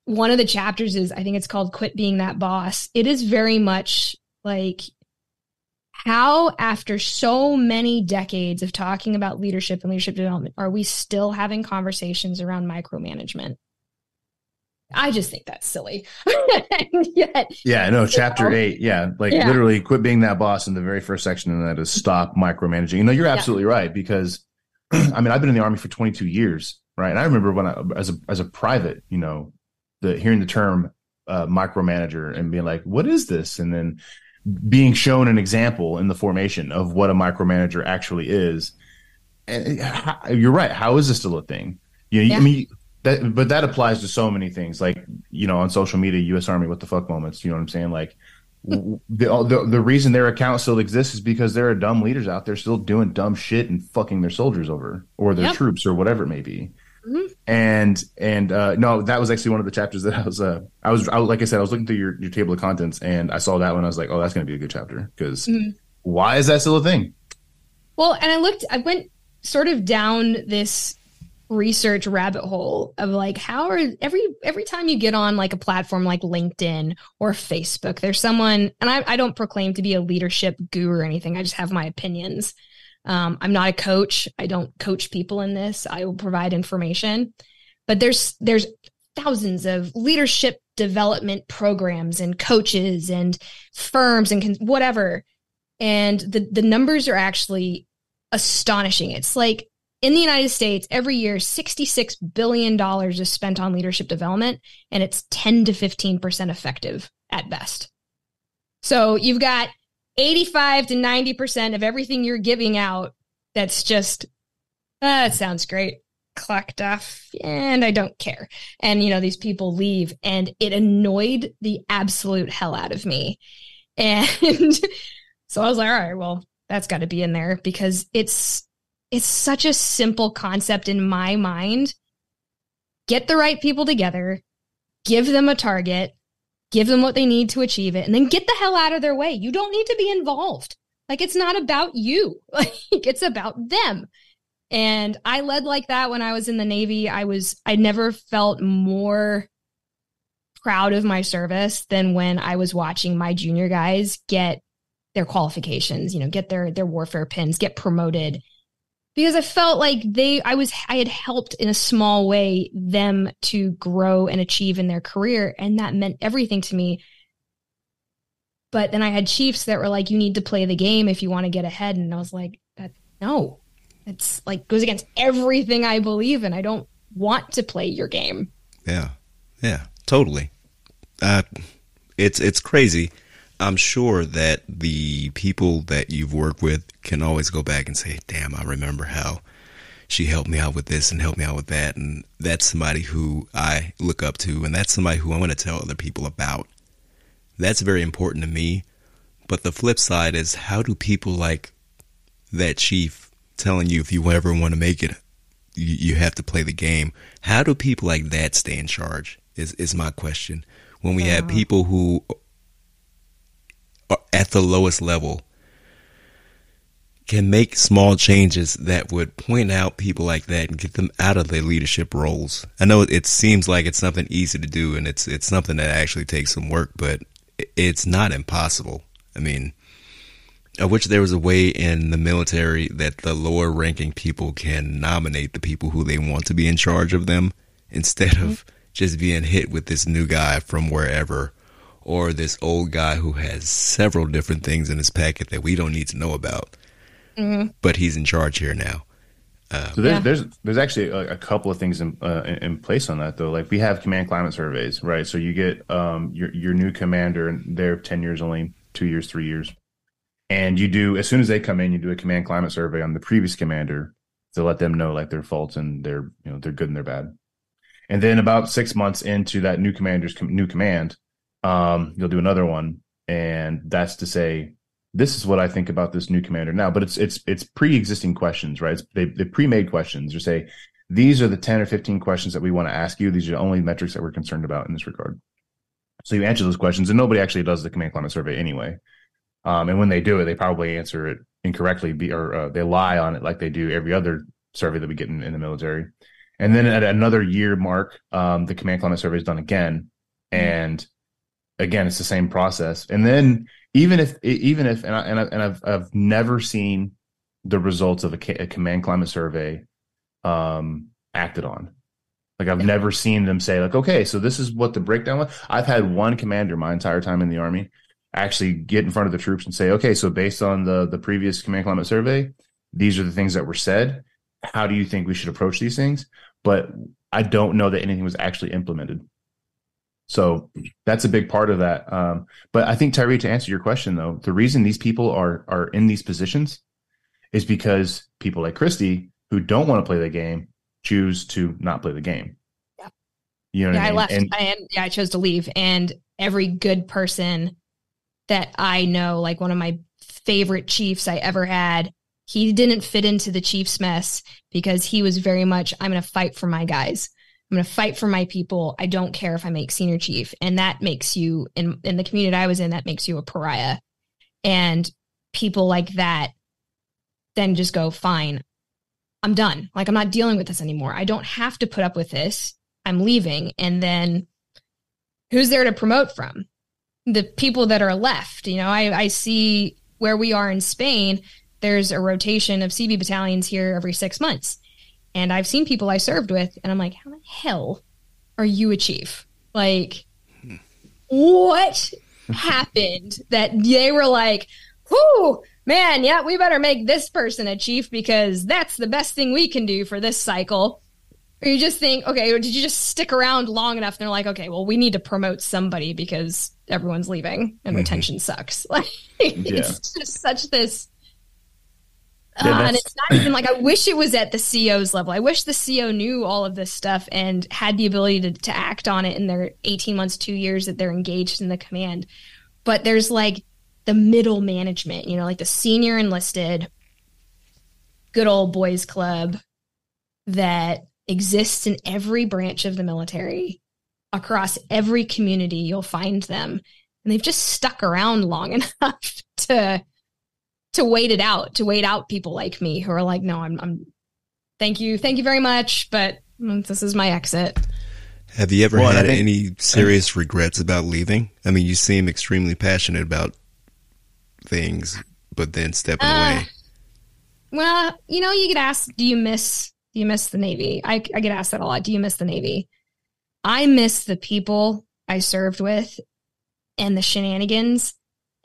one of the chapters is, I think it's called Quit Being That Boss. It is very much like how, after so many decades of talking about leadership and leadership development, are we still having conversations around micromanagement? I just think that's silly. Yet, yeah, no, chapter you know, eight. Yeah. Like yeah. literally quit being that boss in the very first section. And that is stop micromanaging. You know, you're absolutely yeah. right, because I mean, I've been in the Army for twenty-two years. Right. And I remember when I, as a, as a private, you know, the hearing the term uh, micromanager and being like, what is this? And then being shown an example in the formation of what a micromanager actually is. And you're right. How is this still a thing? You know, yeah. I mean, That, but that applies to so many things, like, you know, on social media, U S Army, what the fuck moments, you know what I'm saying? Like the, the the reason their account still exists is because there are dumb leaders out there still doing dumb shit and fucking their soldiers over or their yep. troops or whatever it may be. Mm-hmm. And, and uh, no, that was actually one of the chapters that I was, uh, I was, I, like I said, I was looking through your, your table of contents and I saw that one. I was like, oh, that's going to be a good chapter because mm-hmm. why is that still a thing? Well, and I looked, I went sort of down this research rabbit hole of like, how are every every time you get on like a platform like LinkedIn or Facebook, there's someone, and I, I don't proclaim to be a leadership guru or anything. I just have my opinions. Um, I'm not a coach. I don't coach people in this. I will provide information, but there's there's thousands of leadership development programs and coaches and firms and cons- whatever, and the the numbers are actually astonishing. It's like, in the United States, every year, sixty-six billion dollars is spent on leadership development, and it's ten to fifteen percent effective at best. So you've got eighty-five to ninety percent of everything you're giving out that's just, ah, it sounds great, clocked off, and I don't care. And, you know, these people leave, and it annoyed the absolute hell out of me. And so I was like, all right, well, that's got to be in there because it's, It's such a simple concept in my mind. Get the right people together, give them a target, give them what they need to achieve it, and then get the hell out of their way. You don't need to be involved. Like, it's not about you. Like, it's about them. And I led like that when I was in the Navy. I was, I never felt more proud of my service than when I was watching my junior guys get their qualifications, you know, get their, their warfare pins, get promoted. Because I felt like they, I was, I had helped in a small way them to grow and achieve in their career. And that meant everything to me. But then I had chiefs that were like, you need to play the game if you want to get ahead. And I was like, that, no, it's like goes against everything I believe in. I don't want to play your game. Yeah. Yeah, totally. Uh, it's, it's crazy. I'm sure that the people that you've worked with can always go back and say, damn, I remember how she helped me out with this and helped me out with that. And that's somebody who I look up to. And that's somebody who I want to tell other people about. That's very important to me. But the flip side is, how do people like that chief telling you if you ever want to make it, you have to play the game? How do people like that stay in charge is, is my question. When we yeah. have people who at the lowest level can make small changes that would point out people like that and get them out of their leadership roles. I know it seems like it's something easy to do, and it's it's something that actually takes some work, but it's not impossible. I mean, I wish there was a way in the military that the lower ranking people can nominate the people who they want to be in charge of them instead mm-hmm. of just being hit with this new guy from wherever, or this old guy who has several different things in his packet that we don't need to know about, mm-hmm. but he's in charge here now. Um, so there's, yeah. there's there's actually a, a couple of things in uh, in place on that though. Like we have command climate surveys, right? So you get um, your your new commander, and their tenure is only two years, three years, and you do as soon as they come in, you do a command climate survey on the previous commander to let them know like their faults and their you know their good and their bad. And then about six months into that new commander's com- new command. Um, you'll do another one, and that's to say, this is what I think about this new commander now. But it's it's it's pre-existing questions, right? It's, they they pre-made questions, or say these are the ten or fifteen questions that we want to ask you. These are the only metrics that we're concerned about in this regard. So you answer those questions, and nobody actually does the command climate survey anyway. Um, and when they do it, they probably answer it incorrectly, be, or uh, they lie on it like they do every other survey that we get in, in the military. And then at another year mark, um, the command climate survey is done again. And again, it's the same process. And then even if, even if, and I, and, I, and I've, I've never seen the results of a, a command climate survey, um, acted on. Like I've never seen them say like, okay, so this is what the breakdown was. I've had one commander my entire time in the Army actually get in front of the troops and say, okay, so based on the, the previous command climate survey, these are the things that were said. How do you think we should approach these things? But I don't know that anything was actually implemented. So that's a big part of that. Um, but I think, Tyree, to answer your question, though, the reason these people are are in these positions is because people like Kristy, who don't want to play the game, choose to not play the game. Yeah, you know yeah, what I mean? I left. And, I, yeah, I chose to leave. And every good person that I know, like one of my favorite chiefs I ever had, he didn't fit into the chief's mess because he was very much, I'm going to fight for my guys. I'm going to fight for my people. I don't care if I make senior chief. And that makes you, in, in the community I was in, that makes you a pariah. And people like that then just go, fine, I'm done. Like, I'm not dealing with this anymore. I don't have to put up with this. I'm leaving. And then who's there to promote from? The people that are left. You know, I, I see where we are in Spain. There's a rotation of C B battalions here every six months. And I've seen people I served with, and I'm like, how the hell are you a chief? Like, what happened that they were like, whoo, man, yeah, we better make this person a chief because that's the best thing we can do for this cycle. Or you just think, okay, or did you just stick around long enough? And they're like, okay, well, we need to promote somebody because everyone's leaving and mm-hmm. retention sucks. Like, yeah. It's just such this... Yeah, uh, and it's not even like, I wish it was at the C O's level. I wish the C O knew all of this stuff and had the ability to, to act on it in their eighteen months, two years that they're engaged in the command. But there's like the middle management, you know, like the senior enlisted, good old boys club that exists in every branch of the military. Across every community, you'll find them. And they've just stuck around long enough to... to wait it out, to wait out people like me who are like, no, I'm, I'm thank you. Thank you very much. But this is my exit. Have you ever well, had think, any serious regrets about leaving? I mean, you seem extremely passionate about things, but then stepping uh, away. Well, you know, you get asked, do you miss, do you miss the Navy? I, I get asked that a lot. Do you miss the Navy? I miss the people I served with and the shenanigans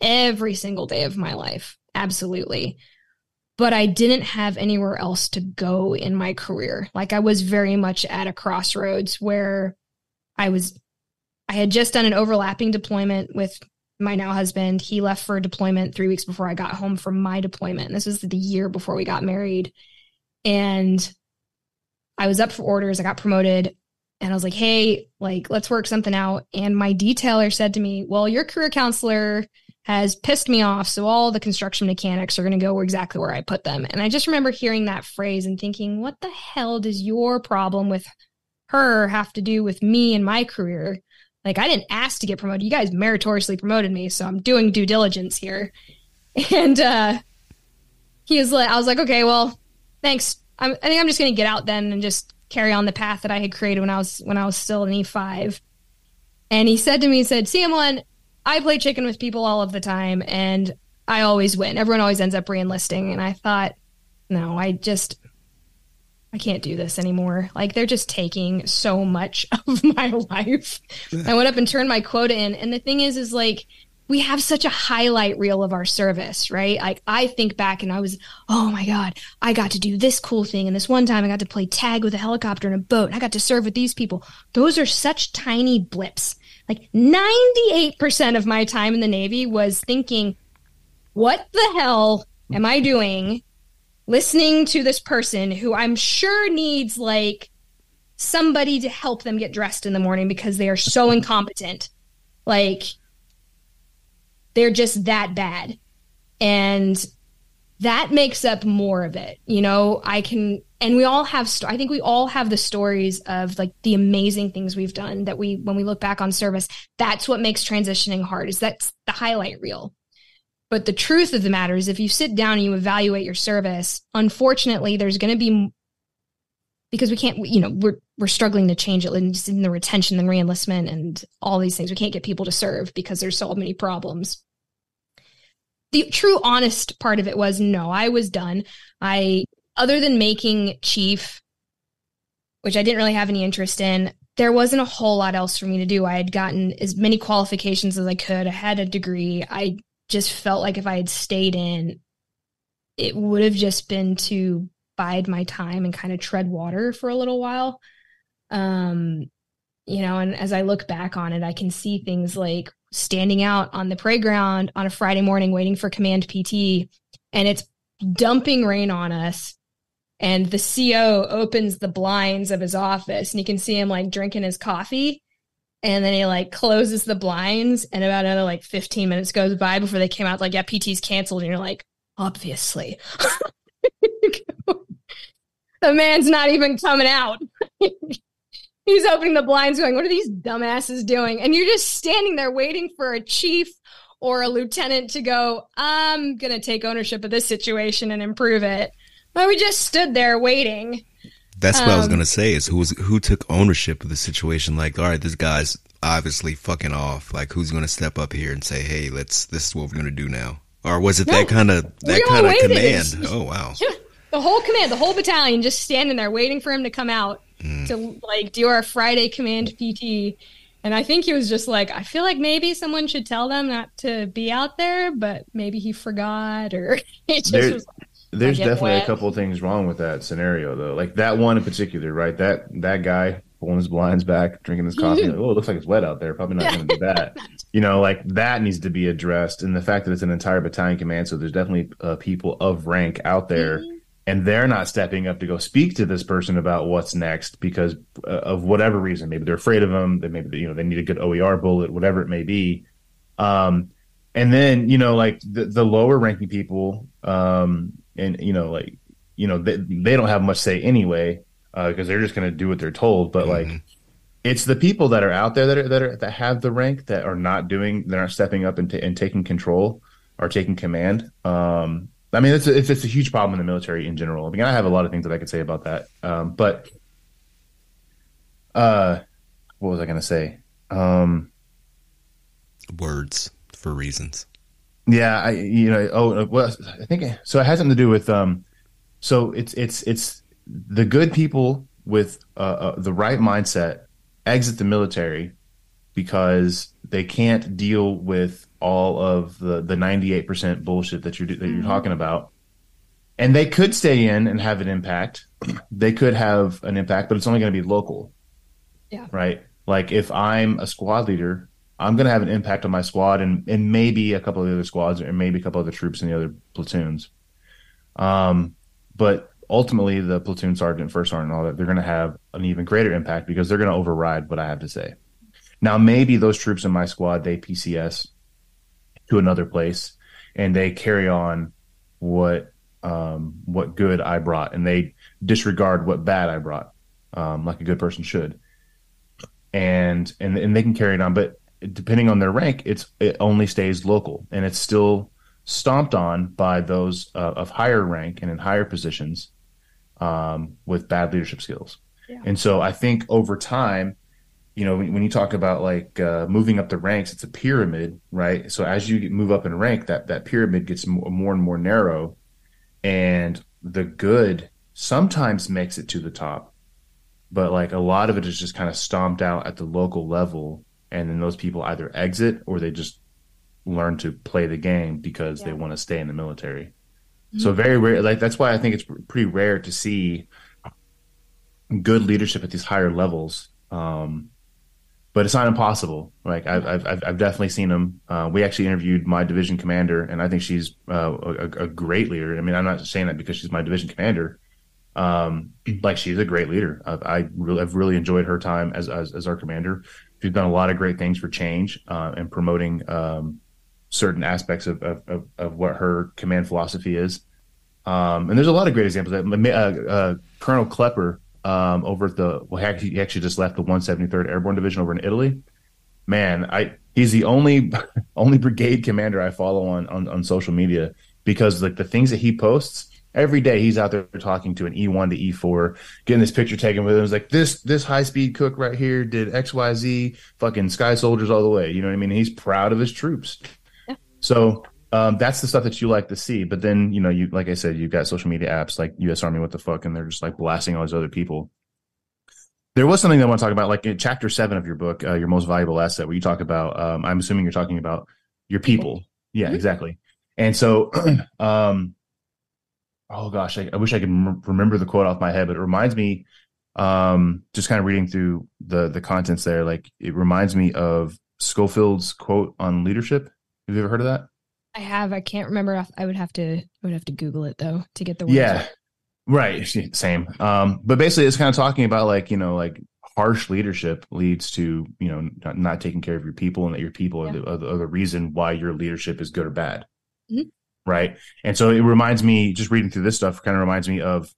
every single day of my life. Absolutely. But I didn't have anywhere else to go in my career. Like I was very much at a crossroads where I was, I had just done an overlapping deployment with my now husband. He left for deployment three weeks before I got home from my deployment. This was the year before we got married. And I was up for orders. I got promoted and I was like, hey, like, let's work something out. And my detailer said to me, well, your career counselor has pissed me off, so all the construction mechanics are going to go exactly where I put them. And I just remember hearing that phrase and thinking, what the hell does your problem with her have to do with me and my career? Like, I didn't ask to get promoted. You guys meritoriously promoted me, so I'm doing due diligence here. And uh, he was like, I was like, okay, well, thanks. I'm, I think I'm just going to get out then and just carry on the path that I had created when I was when I was still an E five. And he said to me, he said, C M one, I play chicken with people all of the time and I always win. Everyone always ends up reenlisting. And I thought, no, I just, I can't do this anymore. Like they're just taking so much of my life. I went up and turned my quota in. And the thing is, is like, we have such a highlight reel of our service, right? Like I think back and I was, oh my God, I got to do this cool thing. And this one time I got to play tag with a helicopter and a boat. And I got to serve with these people. Those are such tiny blips. Like ninety-eight percent of my time in the Navy was thinking, what the hell am I doing listening to this person who I'm sure needs like somebody to help them get dressed in the morning because they are so incompetent. Like they're just that bad. And that makes up more of it. You know, I can, and we all have, st- I think we all have the stories of like the amazing things we've done that we, when we look back on service, that's what makes transitioning hard is that's the highlight reel. But the truth of the matter is if you sit down and you evaluate your service, unfortunately, there's going to be because we can't, you know, we're we're struggling to change it and just in the retention, the reenlistment, and all these things. We can't get people to serve because there's so many problems. The true honest part of it was, no, I was done. I, other than making chief, which I didn't really have any interest in, there wasn't a whole lot else for me to do. I had gotten as many qualifications as I could. I had a degree. I just felt like if I had stayed in, it would have just been to bide my time and kind of tread water for a little while. Um, you know, and as I look back on it, I can see things like standing out on the playground on a Friday morning, waiting for command P T, and it's dumping rain on us. And the C O opens the blinds of his office, and you can see him like drinking his coffee. And then he like closes the blinds, and about another like fifteen minutes goes by before they came out like, yeah, P T's canceled. And you're like, obviously, the man's not even coming out. He's opening the blinds going, what are these dumbasses doing? And you're just standing there waiting for a chief or a lieutenant to go, I'm going to take ownership of this situation and improve it. Well, we just stood there waiting. That's what um, I was going to say, is who was, who took ownership of the situation? Like, all right, this guy's obviously fucking off. Like, who's going to step up here and say, hey, let's, this is what we're going to do now? Or was it no, that kind of, that kind of command? Oh, wow. Yeah, the whole command, the whole battalion just standing there waiting for him to come out. Mm. To like do our Friday command P T. And I think he was just like, I feel like maybe someone should tell them not to be out there, but maybe he forgot, or it just there, was like, there's definitely wet. A couple of things wrong with that scenario though. Like that one in particular, right? That that guy pulling his blinds back, drinking his coffee, like, oh, it looks like it's wet out there. Probably not gonna do that. You know, like that needs to be addressed. And the fact that it's an entire battalion command, so there's definitely uh, people of rank out there. Mm-hmm. And they're not stepping up to go speak to this person about what's next because uh, of whatever reason. Maybe they're afraid of them. They maybe you know they need a good O E R bullet, whatever it may be. Um, and then you know like the, the lower ranking people, um, and you know like you know they, they don't have much say anyway because uh, they're just going to do what they're told. But mm-hmm. like it's the people that are out there that are that are that have the rank that are not doing, that aren't stepping up and, t- and taking control or taking command. Um, I mean, it's a, it's, it's a huge problem in the military in general. I mean, I have a lot of things that I could say about that. Um, but uh, what was I going to say? Um, Words for reasons. Yeah, I you know oh well I think so. It has something to do with um. So it's it's it's the good people with uh, uh, the right mindset exit the military because they can't deal with all of the, the ninety-eight percent bullshit that you're, that you're mm-hmm. talking about. And they could stay in and have an impact. They could have an impact, but it's only going to be local. Yeah. Right? Like if I'm a squad leader, I'm going to have an impact on my squad and, and maybe a couple of the other squads and maybe a couple of the troops in the other platoons. Um, but ultimately the platoon sergeant, first sergeant, and all that, they're going to have an even greater impact because they're going to override what I have to say. Now, maybe those troops in my squad, they P C S to another place, and they carry on what um, what good I brought, and they disregard what bad I brought, um, like a good person should, and and and they can carry it on. But depending on their rank, it's it only stays local, and it's still stomped on by those uh, of higher rank and in higher positions um, with bad leadership skills. Yeah. And so I think over time, you know, when, when you talk about like uh, moving up the ranks, it's a pyramid, right? So as you move up in rank, that, that pyramid gets more, more and more narrow, and the good sometimes makes it to the top, but like a lot of it is just kind of stomped out at the local level, and then those people either exit or they just learn to play the game because yeah. they want to stay in the military. Mm-hmm. So very rare, like that's why I think it's pretty rare to see good leadership at these higher levels. Um, But it's not impossible. Like I've, I've, I've definitely seen them. Uh, we actually interviewed my division commander, and I think she's uh, a, a great leader. I mean, I'm not saying that because she's my division commander. Um, like she's a great leader. I've, I really, I've really enjoyed her time as, as, as our commander. She's done a lot of great things for change uh, and promoting um, certain aspects of, of, of, of what her command philosophy is. Um, and there's a lot of great examples. Uh, uh, Colonel Klepper. Um, over at the well, he actually just left the one seventy-third Airborne Division over in Italy. Man, I he's the only only brigade commander I follow on on, on social media because like the things that he posts, Every day he's out there talking to an E one to E four, getting this picture taken with him. It's like, this this high-speed cook right here did X Y Z, fucking sky soldiers all the way. You know what I mean? He's proud of his troops. Yeah. So um, that's the stuff that you like to see. But then, you know, you like I said, you've got social media apps like U S Army What the Fuck, and they're just like blasting all these other people. There was something that I want to talk about, like in chapter seven of your book, uh, Your Most Valuable Asset, where you talk about, um, I'm assuming you're talking about your people. Yeah, mm-hmm. Exactly. And so, um, oh gosh, I, I wish I could m- remember the quote off my head, but it reminds me, um, just kind of reading through the the contents there, like it reminds me of Schofield's quote on leadership. Have you ever heard of that? I have. I can't remember. I would have to, I would have to Google it though, to get the words. Yeah. Right. Same. Um, but basically it's kind of talking about like, you know, like harsh leadership leads to, you know, not, not taking care of your people, and that your people yeah. are, the, are, the, are the reason why your leadership is good or bad. Mm-hmm. Right. And so it reminds me, just reading through this stuff kind of reminds me of,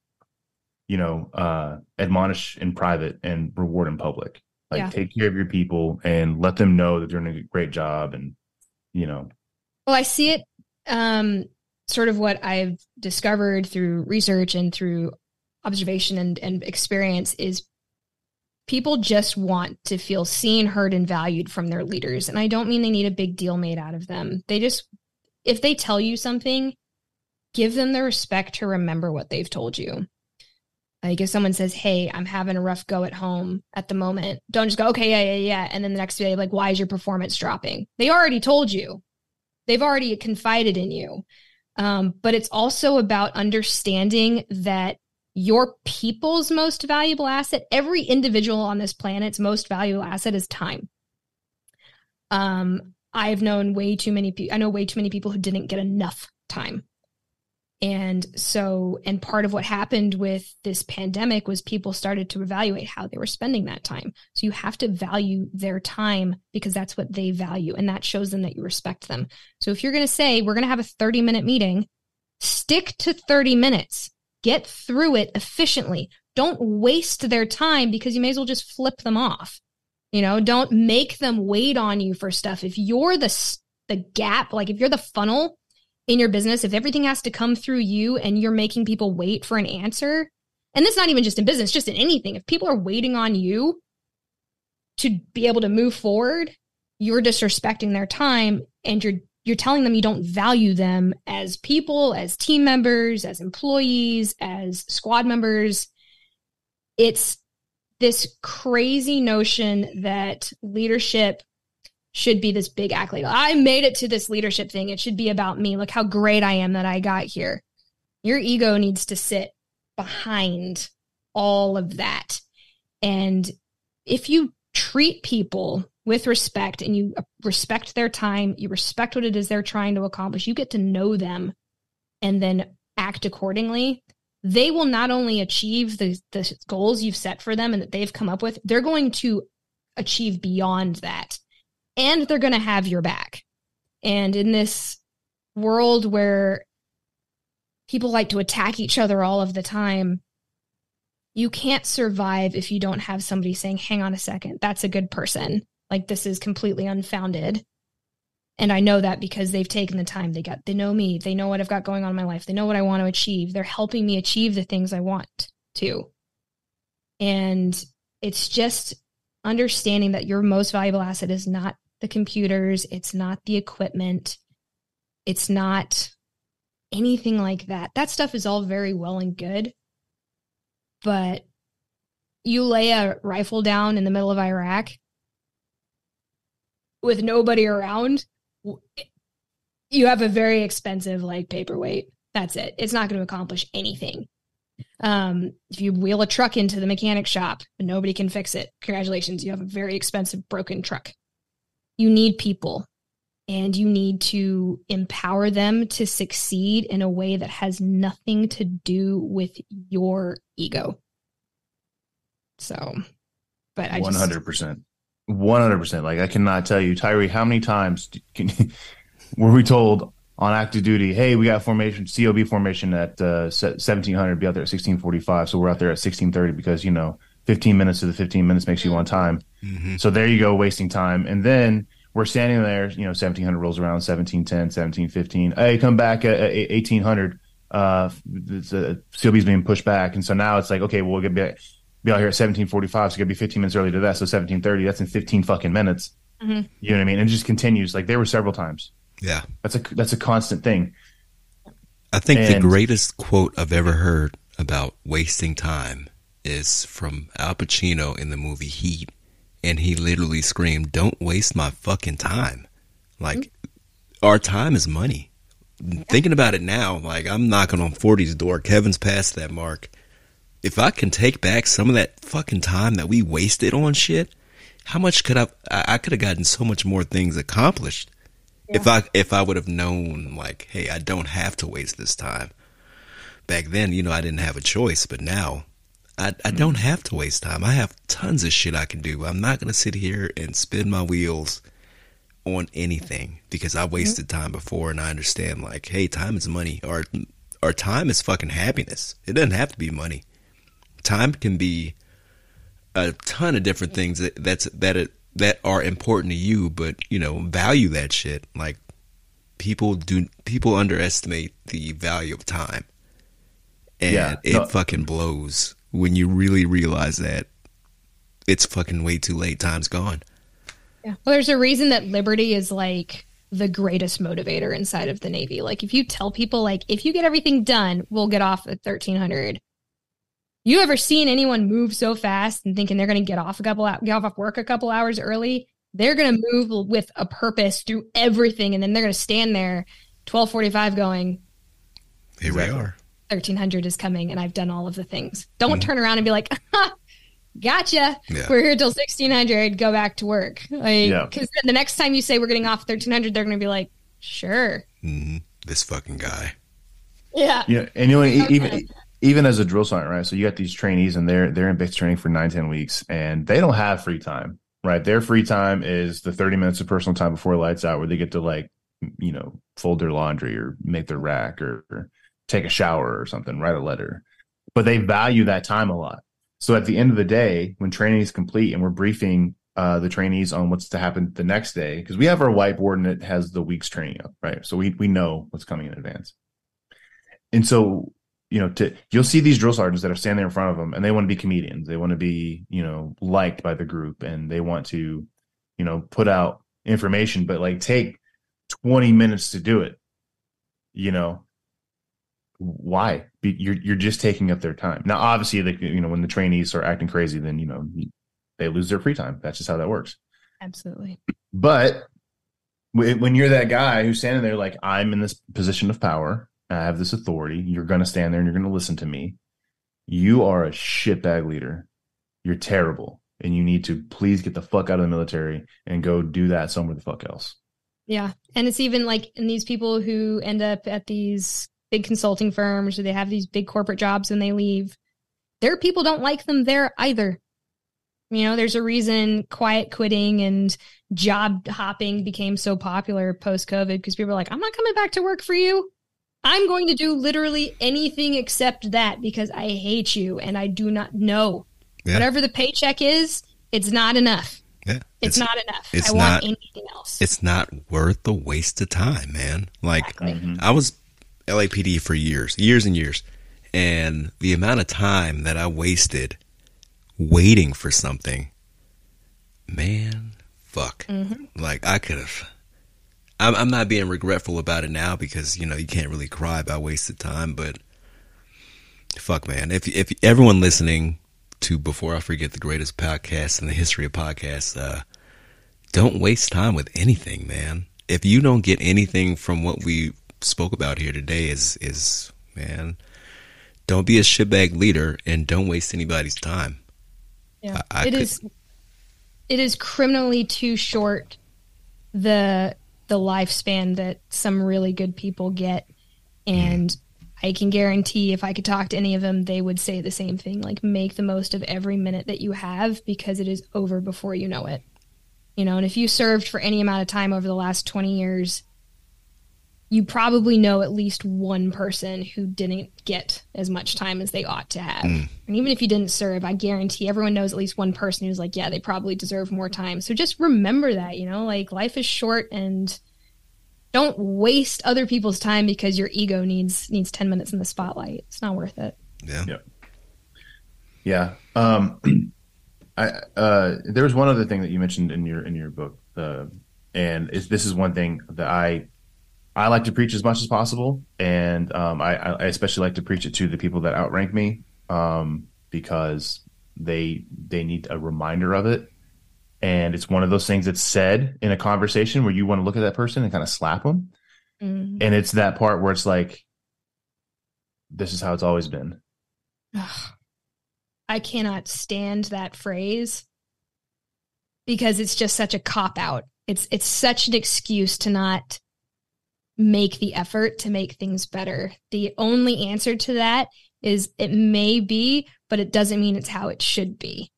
you know, uh, admonish in private and reward in public, like yeah. take care of your people and let them know that they're doing a great job. And, you know, well, I see it, um, sort of what I've discovered through research and through observation and, and experience is people just want to feel seen, heard, and valued from their leaders. And I don't mean they need a big deal made out of them. They just, if they tell you something, give them the respect to remember what they've told you. Like if someone says, hey, I'm having a rough go at home at the moment, don't just go, okay, yeah, yeah, yeah. And then the next day, like, why is your performance dropping? They already told you. They've already confided in you. Um, but it's also about understanding that your people's most valuable asset, every individual on this planet's most valuable asset is time. Um, I've known way too many people, I know way too many people who didn't get enough time. And so, and part of what happened with this pandemic was people started to evaluate how they were spending that time. So you have to value their time because that's what they value. And that shows them that you respect them. So if you're going to say, we're going to have a thirty minute meeting, stick to thirty minutes, get through it efficiently. Don't waste their time because you may as well just flip them off. You know, don't make them wait on you for stuff. If you're the, the gap, like if you're the funnel in your business, if everything has to come through you and you're making people wait for an answer, and this is not even just in business, just in anything, if people are waiting on you to be able to move forward, you're disrespecting their time and you're you're telling them you don't value them as people, as team members, as employees, as squad members. It's this crazy notion that leadership should be this big accolade. I made it to this leadership thing. It should be about me. Look how great I am that I got here. Your ego needs to sit behind all of that. And if you treat people with respect and you respect their time, you respect what it is they're trying to accomplish, you get to know them and then act accordingly, they will not only achieve the, the goals you've set for them and that they've come up with, they're going to achieve beyond that. And they're going to have your back. And in this world where people like to attack each other all of the time, you can't survive if you don't have somebody saying, hang on a second, that's a good person. Like, this is completely unfounded. And I know that because they've taken the time. They got, they know me. They know what I've got going on in my life. They know what I want to achieve. They're helping me achieve the things I want to. And it's just understanding that your most valuable asset is not the computers, it's not the equipment, it's not anything like that. That stuff is all very well and good, but you lay a rifle down in the middle of Iraq with nobody around, you have a very expensive like paperweight. That's it. It's not going to accomplish anything. Um, if you wheel a truck into the mechanic shop and nobody can fix it, congratulations, you have a very expensive broken truck. You need people and you need to empower them to succeed in a way that has nothing to do with your ego. So, but I one hundred percent, one hundred percent. Like I cannot tell you, Tyree, how many times can, were we told on active duty, hey, we got formation, C O B formation at uh, seventeen hundred, be out there at sixteen forty-five. So we're out there at sixteen thirty because, you know, fifteen minutes to the fifteen minutes makes you on time. Mm-hmm. So there you go, wasting time. And then we're standing there, you know, seventeen hundred rolls around, seventeen ten, seventeen fifteen. Hey, come back at, at eighteen hundred. uh, the C L B's being pushed back. And so now it's like, okay, well, we're going to be, be out here at seventeen forty-five, so it's going to be fifteen minutes early to that. So seventeen thirty, that's in fifteen fucking minutes. Mm-hmm. You know what I mean? And it just continues. Like, there were several times. Yeah. That's a, that's a constant thing. I think and, the greatest quote I've ever heard about wasting time is from Al Pacino in the movie Heat. And he literally screamed, "Don't waste my fucking time." Like, mm-hmm. Our time is money. Yeah. Thinking about it now, like, I'm knocking on forty's door. Kevin's past that mark. If I can take back some of that fucking time that we wasted on shit, how much could I, I, I could have gotten so much more things accomplished. Yeah. If I, if I would have known, like, hey, I don't have to waste this time. Back then, you know, I didn't have a choice, but now I, I don't have to waste time. I have tons of shit I can do. I'm not going to sit here and spin my wheels on anything because I wasted time before. And I understand, like, hey, time is money. Our, our time is fucking happiness. It doesn't have to be money. Time can be a ton of different things that that's, that, it, that are important to you, but, you know, value that shit. Like, people do, people underestimate the value of time, and yeah, it no. fucking blows. When you really realize that it's fucking way too late, time's gone. Yeah. Well, there's a reason that liberty is like the greatest motivator inside of the Navy. Like, if you tell people, like, if you get everything done, we'll get off at thirteen hundred. You ever seen anyone move so fast and thinking they're going to get off a couple get off of work a couple hours early? They're going to move with a purpose through everything, and then they're going to stand there twelve forty-five going, here we are. thirteen hundred is coming, and I've done all of the things. Don't mm-hmm. turn around and be like, ha, gotcha. Yeah. We're here till sixteen hundred. Go back to work. Like, yeah. Cause then the next time you say we're getting off thirteen hundred, they're going to be like, sure. Mm-hmm. This fucking guy. Yeah. Yeah. And you know, okay. even, even as a drill sergeant, right? So you got these trainees, and they're, they're in base training for nine, ten weeks, and they don't have free time, right? Their free time is the thirty minutes of personal time before lights out, where they get to, like, you know, fold their laundry or make their rack or, or take a shower or something, write a letter. But they value that time a lot. So at the end of the day, when training is complete and we're briefing uh, the trainees on what's to happen the next day, because we have our whiteboard and it has the week's training up, right? So we we know what's coming in advance. And so, you know, to, you'll see these drill sergeants that are standing in front of them, and they want to be comedians. They want to be, you know, liked by the group, and they want to, you know, put out information, but, like, take twenty minutes to do it, you know. Why? You're you're just taking up their time. Now, obviously, the, you know, when the trainees are acting crazy, then, you know, they lose their free time. That's just how that works. Absolutely. But when you're that guy who's standing there, like, I'm in this position of power, I have this authority, you're going to stand there and you're going to listen to me. You are a shitbag leader. You're terrible. And you need to please get the fuck out of the military and go do that somewhere the fuck else. Yeah. And it's even like in these people who end up at these big consulting firms, or they have these big corporate jobs, and they leave, their people don't like them there either. You know, there's a reason quiet quitting and job hopping became so popular post-COVID, because people are like, I'm not coming back to work for you. I'm going to do literally anything except that, because I hate you and I do not know. Yeah. Whatever the paycheck is, it's not enough. Yeah. It's, it's not enough. It's I not, want anything else. It's not worth the waste of time, man. Like, exactly. I was L A P D for years, years and years. And the amount of time that I wasted waiting for something, man, fuck. Mm-hmm. Like, I could have, I'm, I'm not being regretful about it now, because, you know, you can't really cry about wasted time, but fuck, man. If, if everyone listening to Before I Forget, the greatest podcast in the history of podcasts, uh, don't waste time with anything, man. If you don't get anything from what we spoke about here today, is is man, don't be a shitbag leader and don't waste anybody's time. Yeah, I, I it could... is. It is criminally too short the the lifespan that some really good people get, and mm. I can guarantee if I could talk to any of them, they would say the same thing. Like, make the most of every minute that you have, because it is over before you know it. You know, and if you served for any amount of time over the last twenty years. You probably know at least one person who didn't get as much time as they ought to have. Mm. And even if you didn't serve, I guarantee everyone knows at least one person who's like, yeah, they probably deserve more time. So just remember that, you know, like, life is short, and don't waste other people's time because your ego needs needs ten minutes in the spotlight. It's not worth it. Yeah. Yeah. Yeah. Um, I, uh, there was one other thing that you mentioned in your in your book, uh, and it's, this is one thing that I I like to preach as much as possible, and um, I, I especially like to preach it to the people that outrank me, um, because they they need a reminder of it. And it's one of those things that's said in a conversation where you want to look at that person and kind of slap them. Mm-hmm. And it's that part where it's like, this is how it's always been. Ugh. I cannot stand that phrase because it's just such a cop out. It's, it's such an excuse to not make the effort to make things better. The only answer to that is it may be, but it doesn't mean it's how it should be.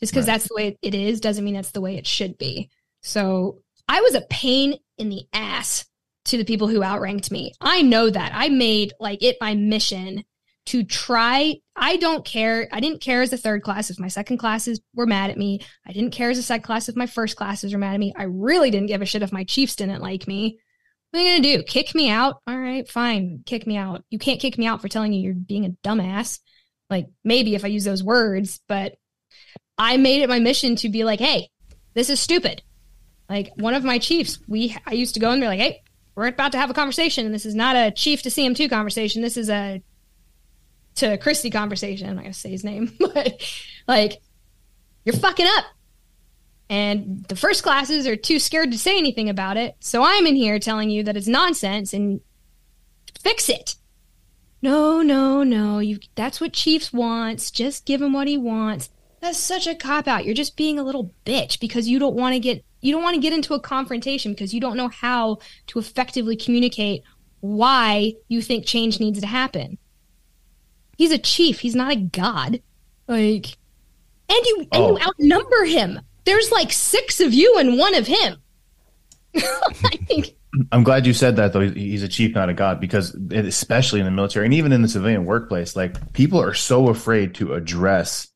Just because right. that's the way it is doesn't mean that's the way it should be. So I was a pain in the ass to the people who outranked me. I know that. I made like it my mission to try. I don't care. I didn't care as a third class if my second classes were mad at me. I didn't care as a second class if my first classes were mad at me. I really didn't give a shit if my chiefs didn't like me. What are you going to do? Kick me out? All right, fine. Kick me out. You can't kick me out for telling you you're being a dumbass. Like maybe if I use those words, but I made it my mission to be like, hey, this is stupid. Like one of my chiefs, we I used to go and be like, hey, we're about to have a conversation. And this is not a chief to C M two conversation. This is a to Kristy conversation. I'm not going to say his name, but like you're fucking up. And the first classes are too scared to say anything about it. So I'm in here telling you that it's nonsense and fix it. No, no, no. You. That's what chiefs wants. Just give him what he wants. That's such a cop-out. You're just being a little bitch because you don't want to get you don't want to get into a confrontation because you don't know how to effectively communicate why you think change needs to happen. He's a chief. He's not a god. Like, and you and oh. you outnumber him. There's like six of you and one of him. Like, I'm glad you said that, though. He's a chief, not a god, because especially in the military and even in the civilian workplace, like people are so afraid to address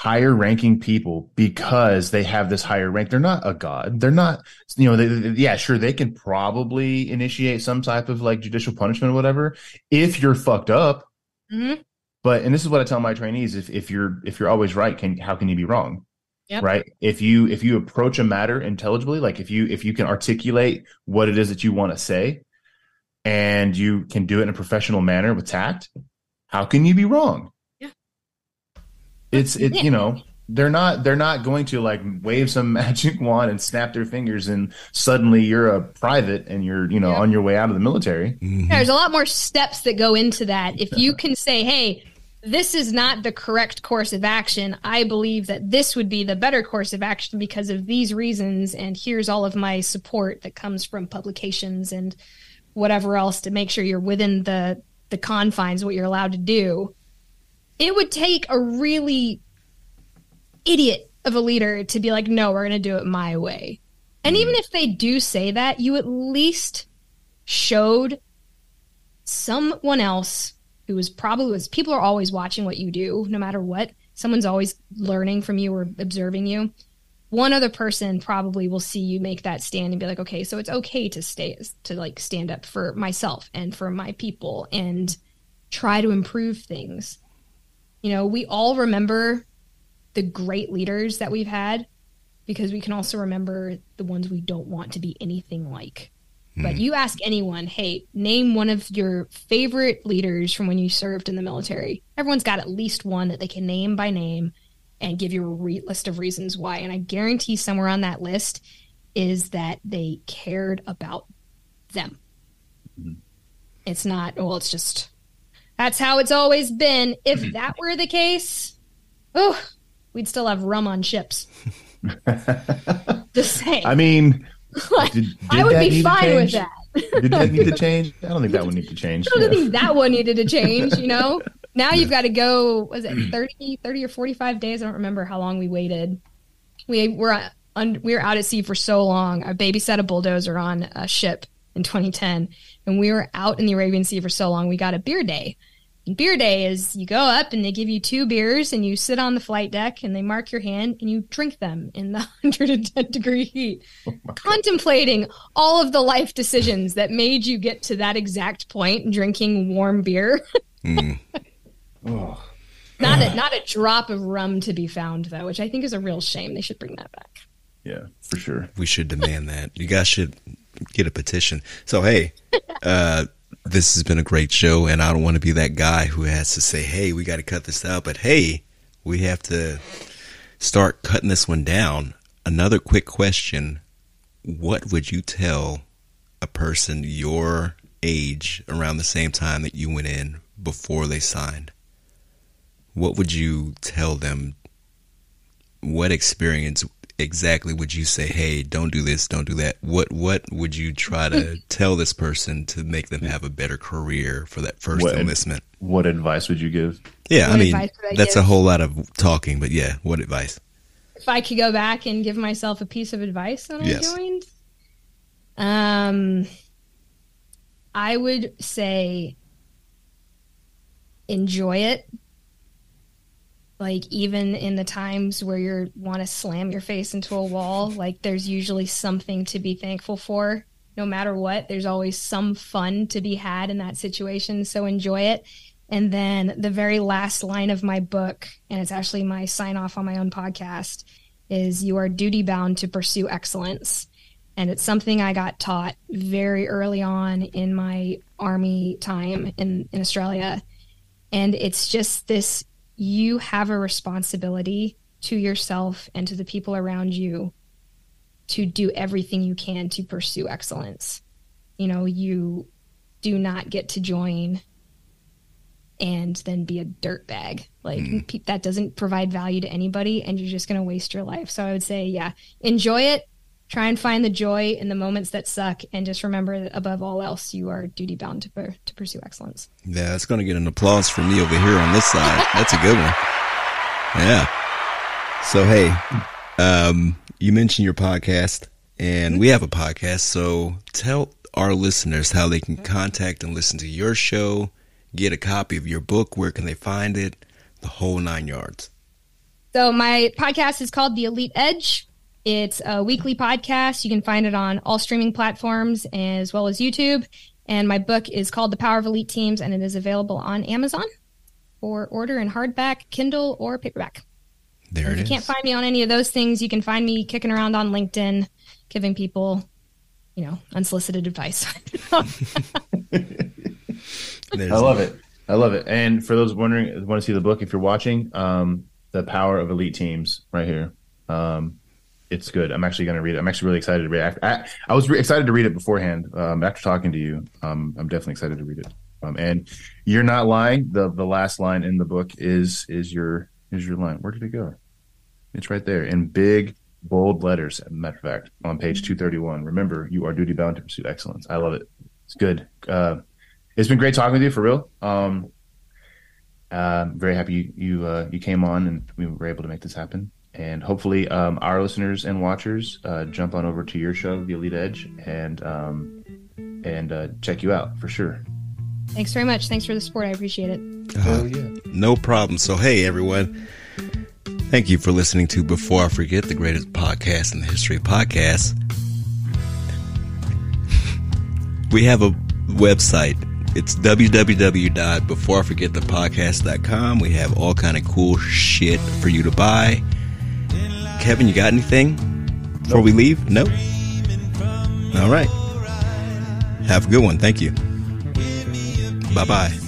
higher ranking people because they have this higher rank. They're not a god. They're not, you know, they, they, yeah, sure. They can probably initiate some type of like judicial punishment or whatever, if you're fucked up. Mm-hmm. But, and this is what I tell my trainees, if, if you're, if you're always right, can, how can you be wrong? Yep. Right. If you, if you approach a matter intelligibly, like if you, if you can articulate what it is that you want to say and you can do it in a professional manner with tact, how can you be wrong? It's it you know they're not they're not going to like wave some magic wand and snap their fingers and suddenly you're a private and you're you know yeah. on your way out of the military. Mm-hmm. There's a lot more steps that go into that. If you can say, hey, this is not the correct course of action. I believe that this would be the better course of action because of these reasons, and here's all of my support that comes from publications and whatever else to make sure you're within the the confines of what you're allowed to do. It would take a really idiot of a leader to be like, no, we're going to do it my way. And even if they do say that, you at least showed someone else who was probably was people are always watching what you do, no matter what. Someone's always learning from you or observing you. One other person probably will see you make that stand and be like, okay, so it's okay to stay to like stand up for myself and for my people and try to improve things. You know, we all remember the great leaders that we've had because we can also remember the ones we don't want to be anything like. Mm. But you ask anyone, hey, name one of your favorite leaders from when you served in the military. Everyone's got at least one that they can name by name and give you a re- list of reasons why. And I guarantee somewhere on that list is that they cared about them. Mm. It's not, well, it's just... That's how it's always been. If that were the case, oh, we'd still have rum on ships. Just saying. I mean, like, did, did I would be fine with that. Did that need to change? I don't think that would need to change. I don't yeah. think that one needed to change, you know? Now you've got to go, was it thirty, thirty or forty-five days? I don't remember how long we waited. We were, un, we were out at sea for so long. I babysat a bulldozer on a ship in twenty ten, and we were out in the Arabian Sea for so long, we got a beer day. And beer day is you go up and they give you two beers and you sit on the flight deck and they mark your hand and you drink them in the one hundred ten degree heat, oh contemplating God. all of the life decisions that made you get to that exact point, drinking warm beer. mm. oh. Not a, not a drop of rum to be found, though, which I think is a real shame. They should bring that back. Yeah, for sure. We should demand that. You guys should get a petition. So, hey, uh, this has been a great show, and I don't want to be that guy who has to say, hey, we got to cut this out. But, hey, we have to start cutting this one down. Another quick question. What would you tell a person your age around the same time that you went in before they signed? What would you tell them? What experience exactly would you say, hey, don't do this, don't do that? What What would you try to tell this person to make them have a better career for that first what, enlistment? What advice would you give? Yeah, what I mean, I that's give? a whole lot of talking, but yeah, what advice? If I could go back and give myself a piece of advice when yes. I joined, um, I would say enjoy it. Like, even in the times where you want to slam your face into a wall, like, there's usually something to be thankful for. No matter what, there's always some fun to be had in that situation, so enjoy it. And then the very last line of my book, and it's actually my sign-off on my own podcast, is you are duty-bound to pursue excellence. And it's something I got taught very early on in my Army time in, in Australia. And it's just this... You have a responsibility to yourself and to the people around you to do everything you can to pursue excellence. You know, you do not get to join and then be a dirtbag. Like, mm. that doesn't provide value to anybody, and you're just going to waste your life. So I would say, yeah, enjoy it. Try and find the joy in the moments that suck, and just remember that above all else, you are duty-bound to per- to pursue excellence. Yeah, it's going to get an applause from me over here on this side. That's a good one. Yeah. So, hey, um, you mentioned your podcast, and we have a podcast, so tell our listeners how they can contact and listen to your show, get a copy of your book, where can they find it, the whole nine yards. So my podcast is called The Elite Edge. It's a weekly podcast. You can find it on all streaming platforms as well as YouTube. And my book is called The Power of Elite Teams, and it is available on Amazon for order in hardback, Kindle, or paperback. There and it if is. If you can't find me on any of those things, you can find me kicking around on LinkedIn, giving people, you know, unsolicited advice. I love it. I love it. And for those wondering, want to see the book, if you're watching, um, The Power of Elite Teams right here. Um, It's good. I'm actually going to read it. I'm actually really excited to read it. I, I, I was re- excited to read it beforehand. Um, after talking to you, um, I'm definitely excited to read it. Um, and you're not lying. The the last line in the book is is your is your line. Where did it go? It's right there in big, bold letters. As a matter of fact, on page two thirty-one. Remember, you are duty bound to pursue excellence. I love it. It's good. Uh, it's been great talking with you, for real. Um, uh, very happy you you, uh, you came on and we were able to make this happen. And hopefully um, our listeners and watchers uh, jump on over to your show, The Elite Edge, and um, and uh, check you out for sure. Thanks very much. Thanks for the support. I appreciate it. Uh, oh, yeah. No problem. So, hey, everyone, thank you for listening to Before I Forget, the greatest podcast in the history of podcasts. We have a website. It's w w w dot before i forget the podcast dot com. We have all kind of cool shit for you to buy. Kevin, you got anything before nope. we leave? No? All right. Have a good one. Thank you. Bye-bye.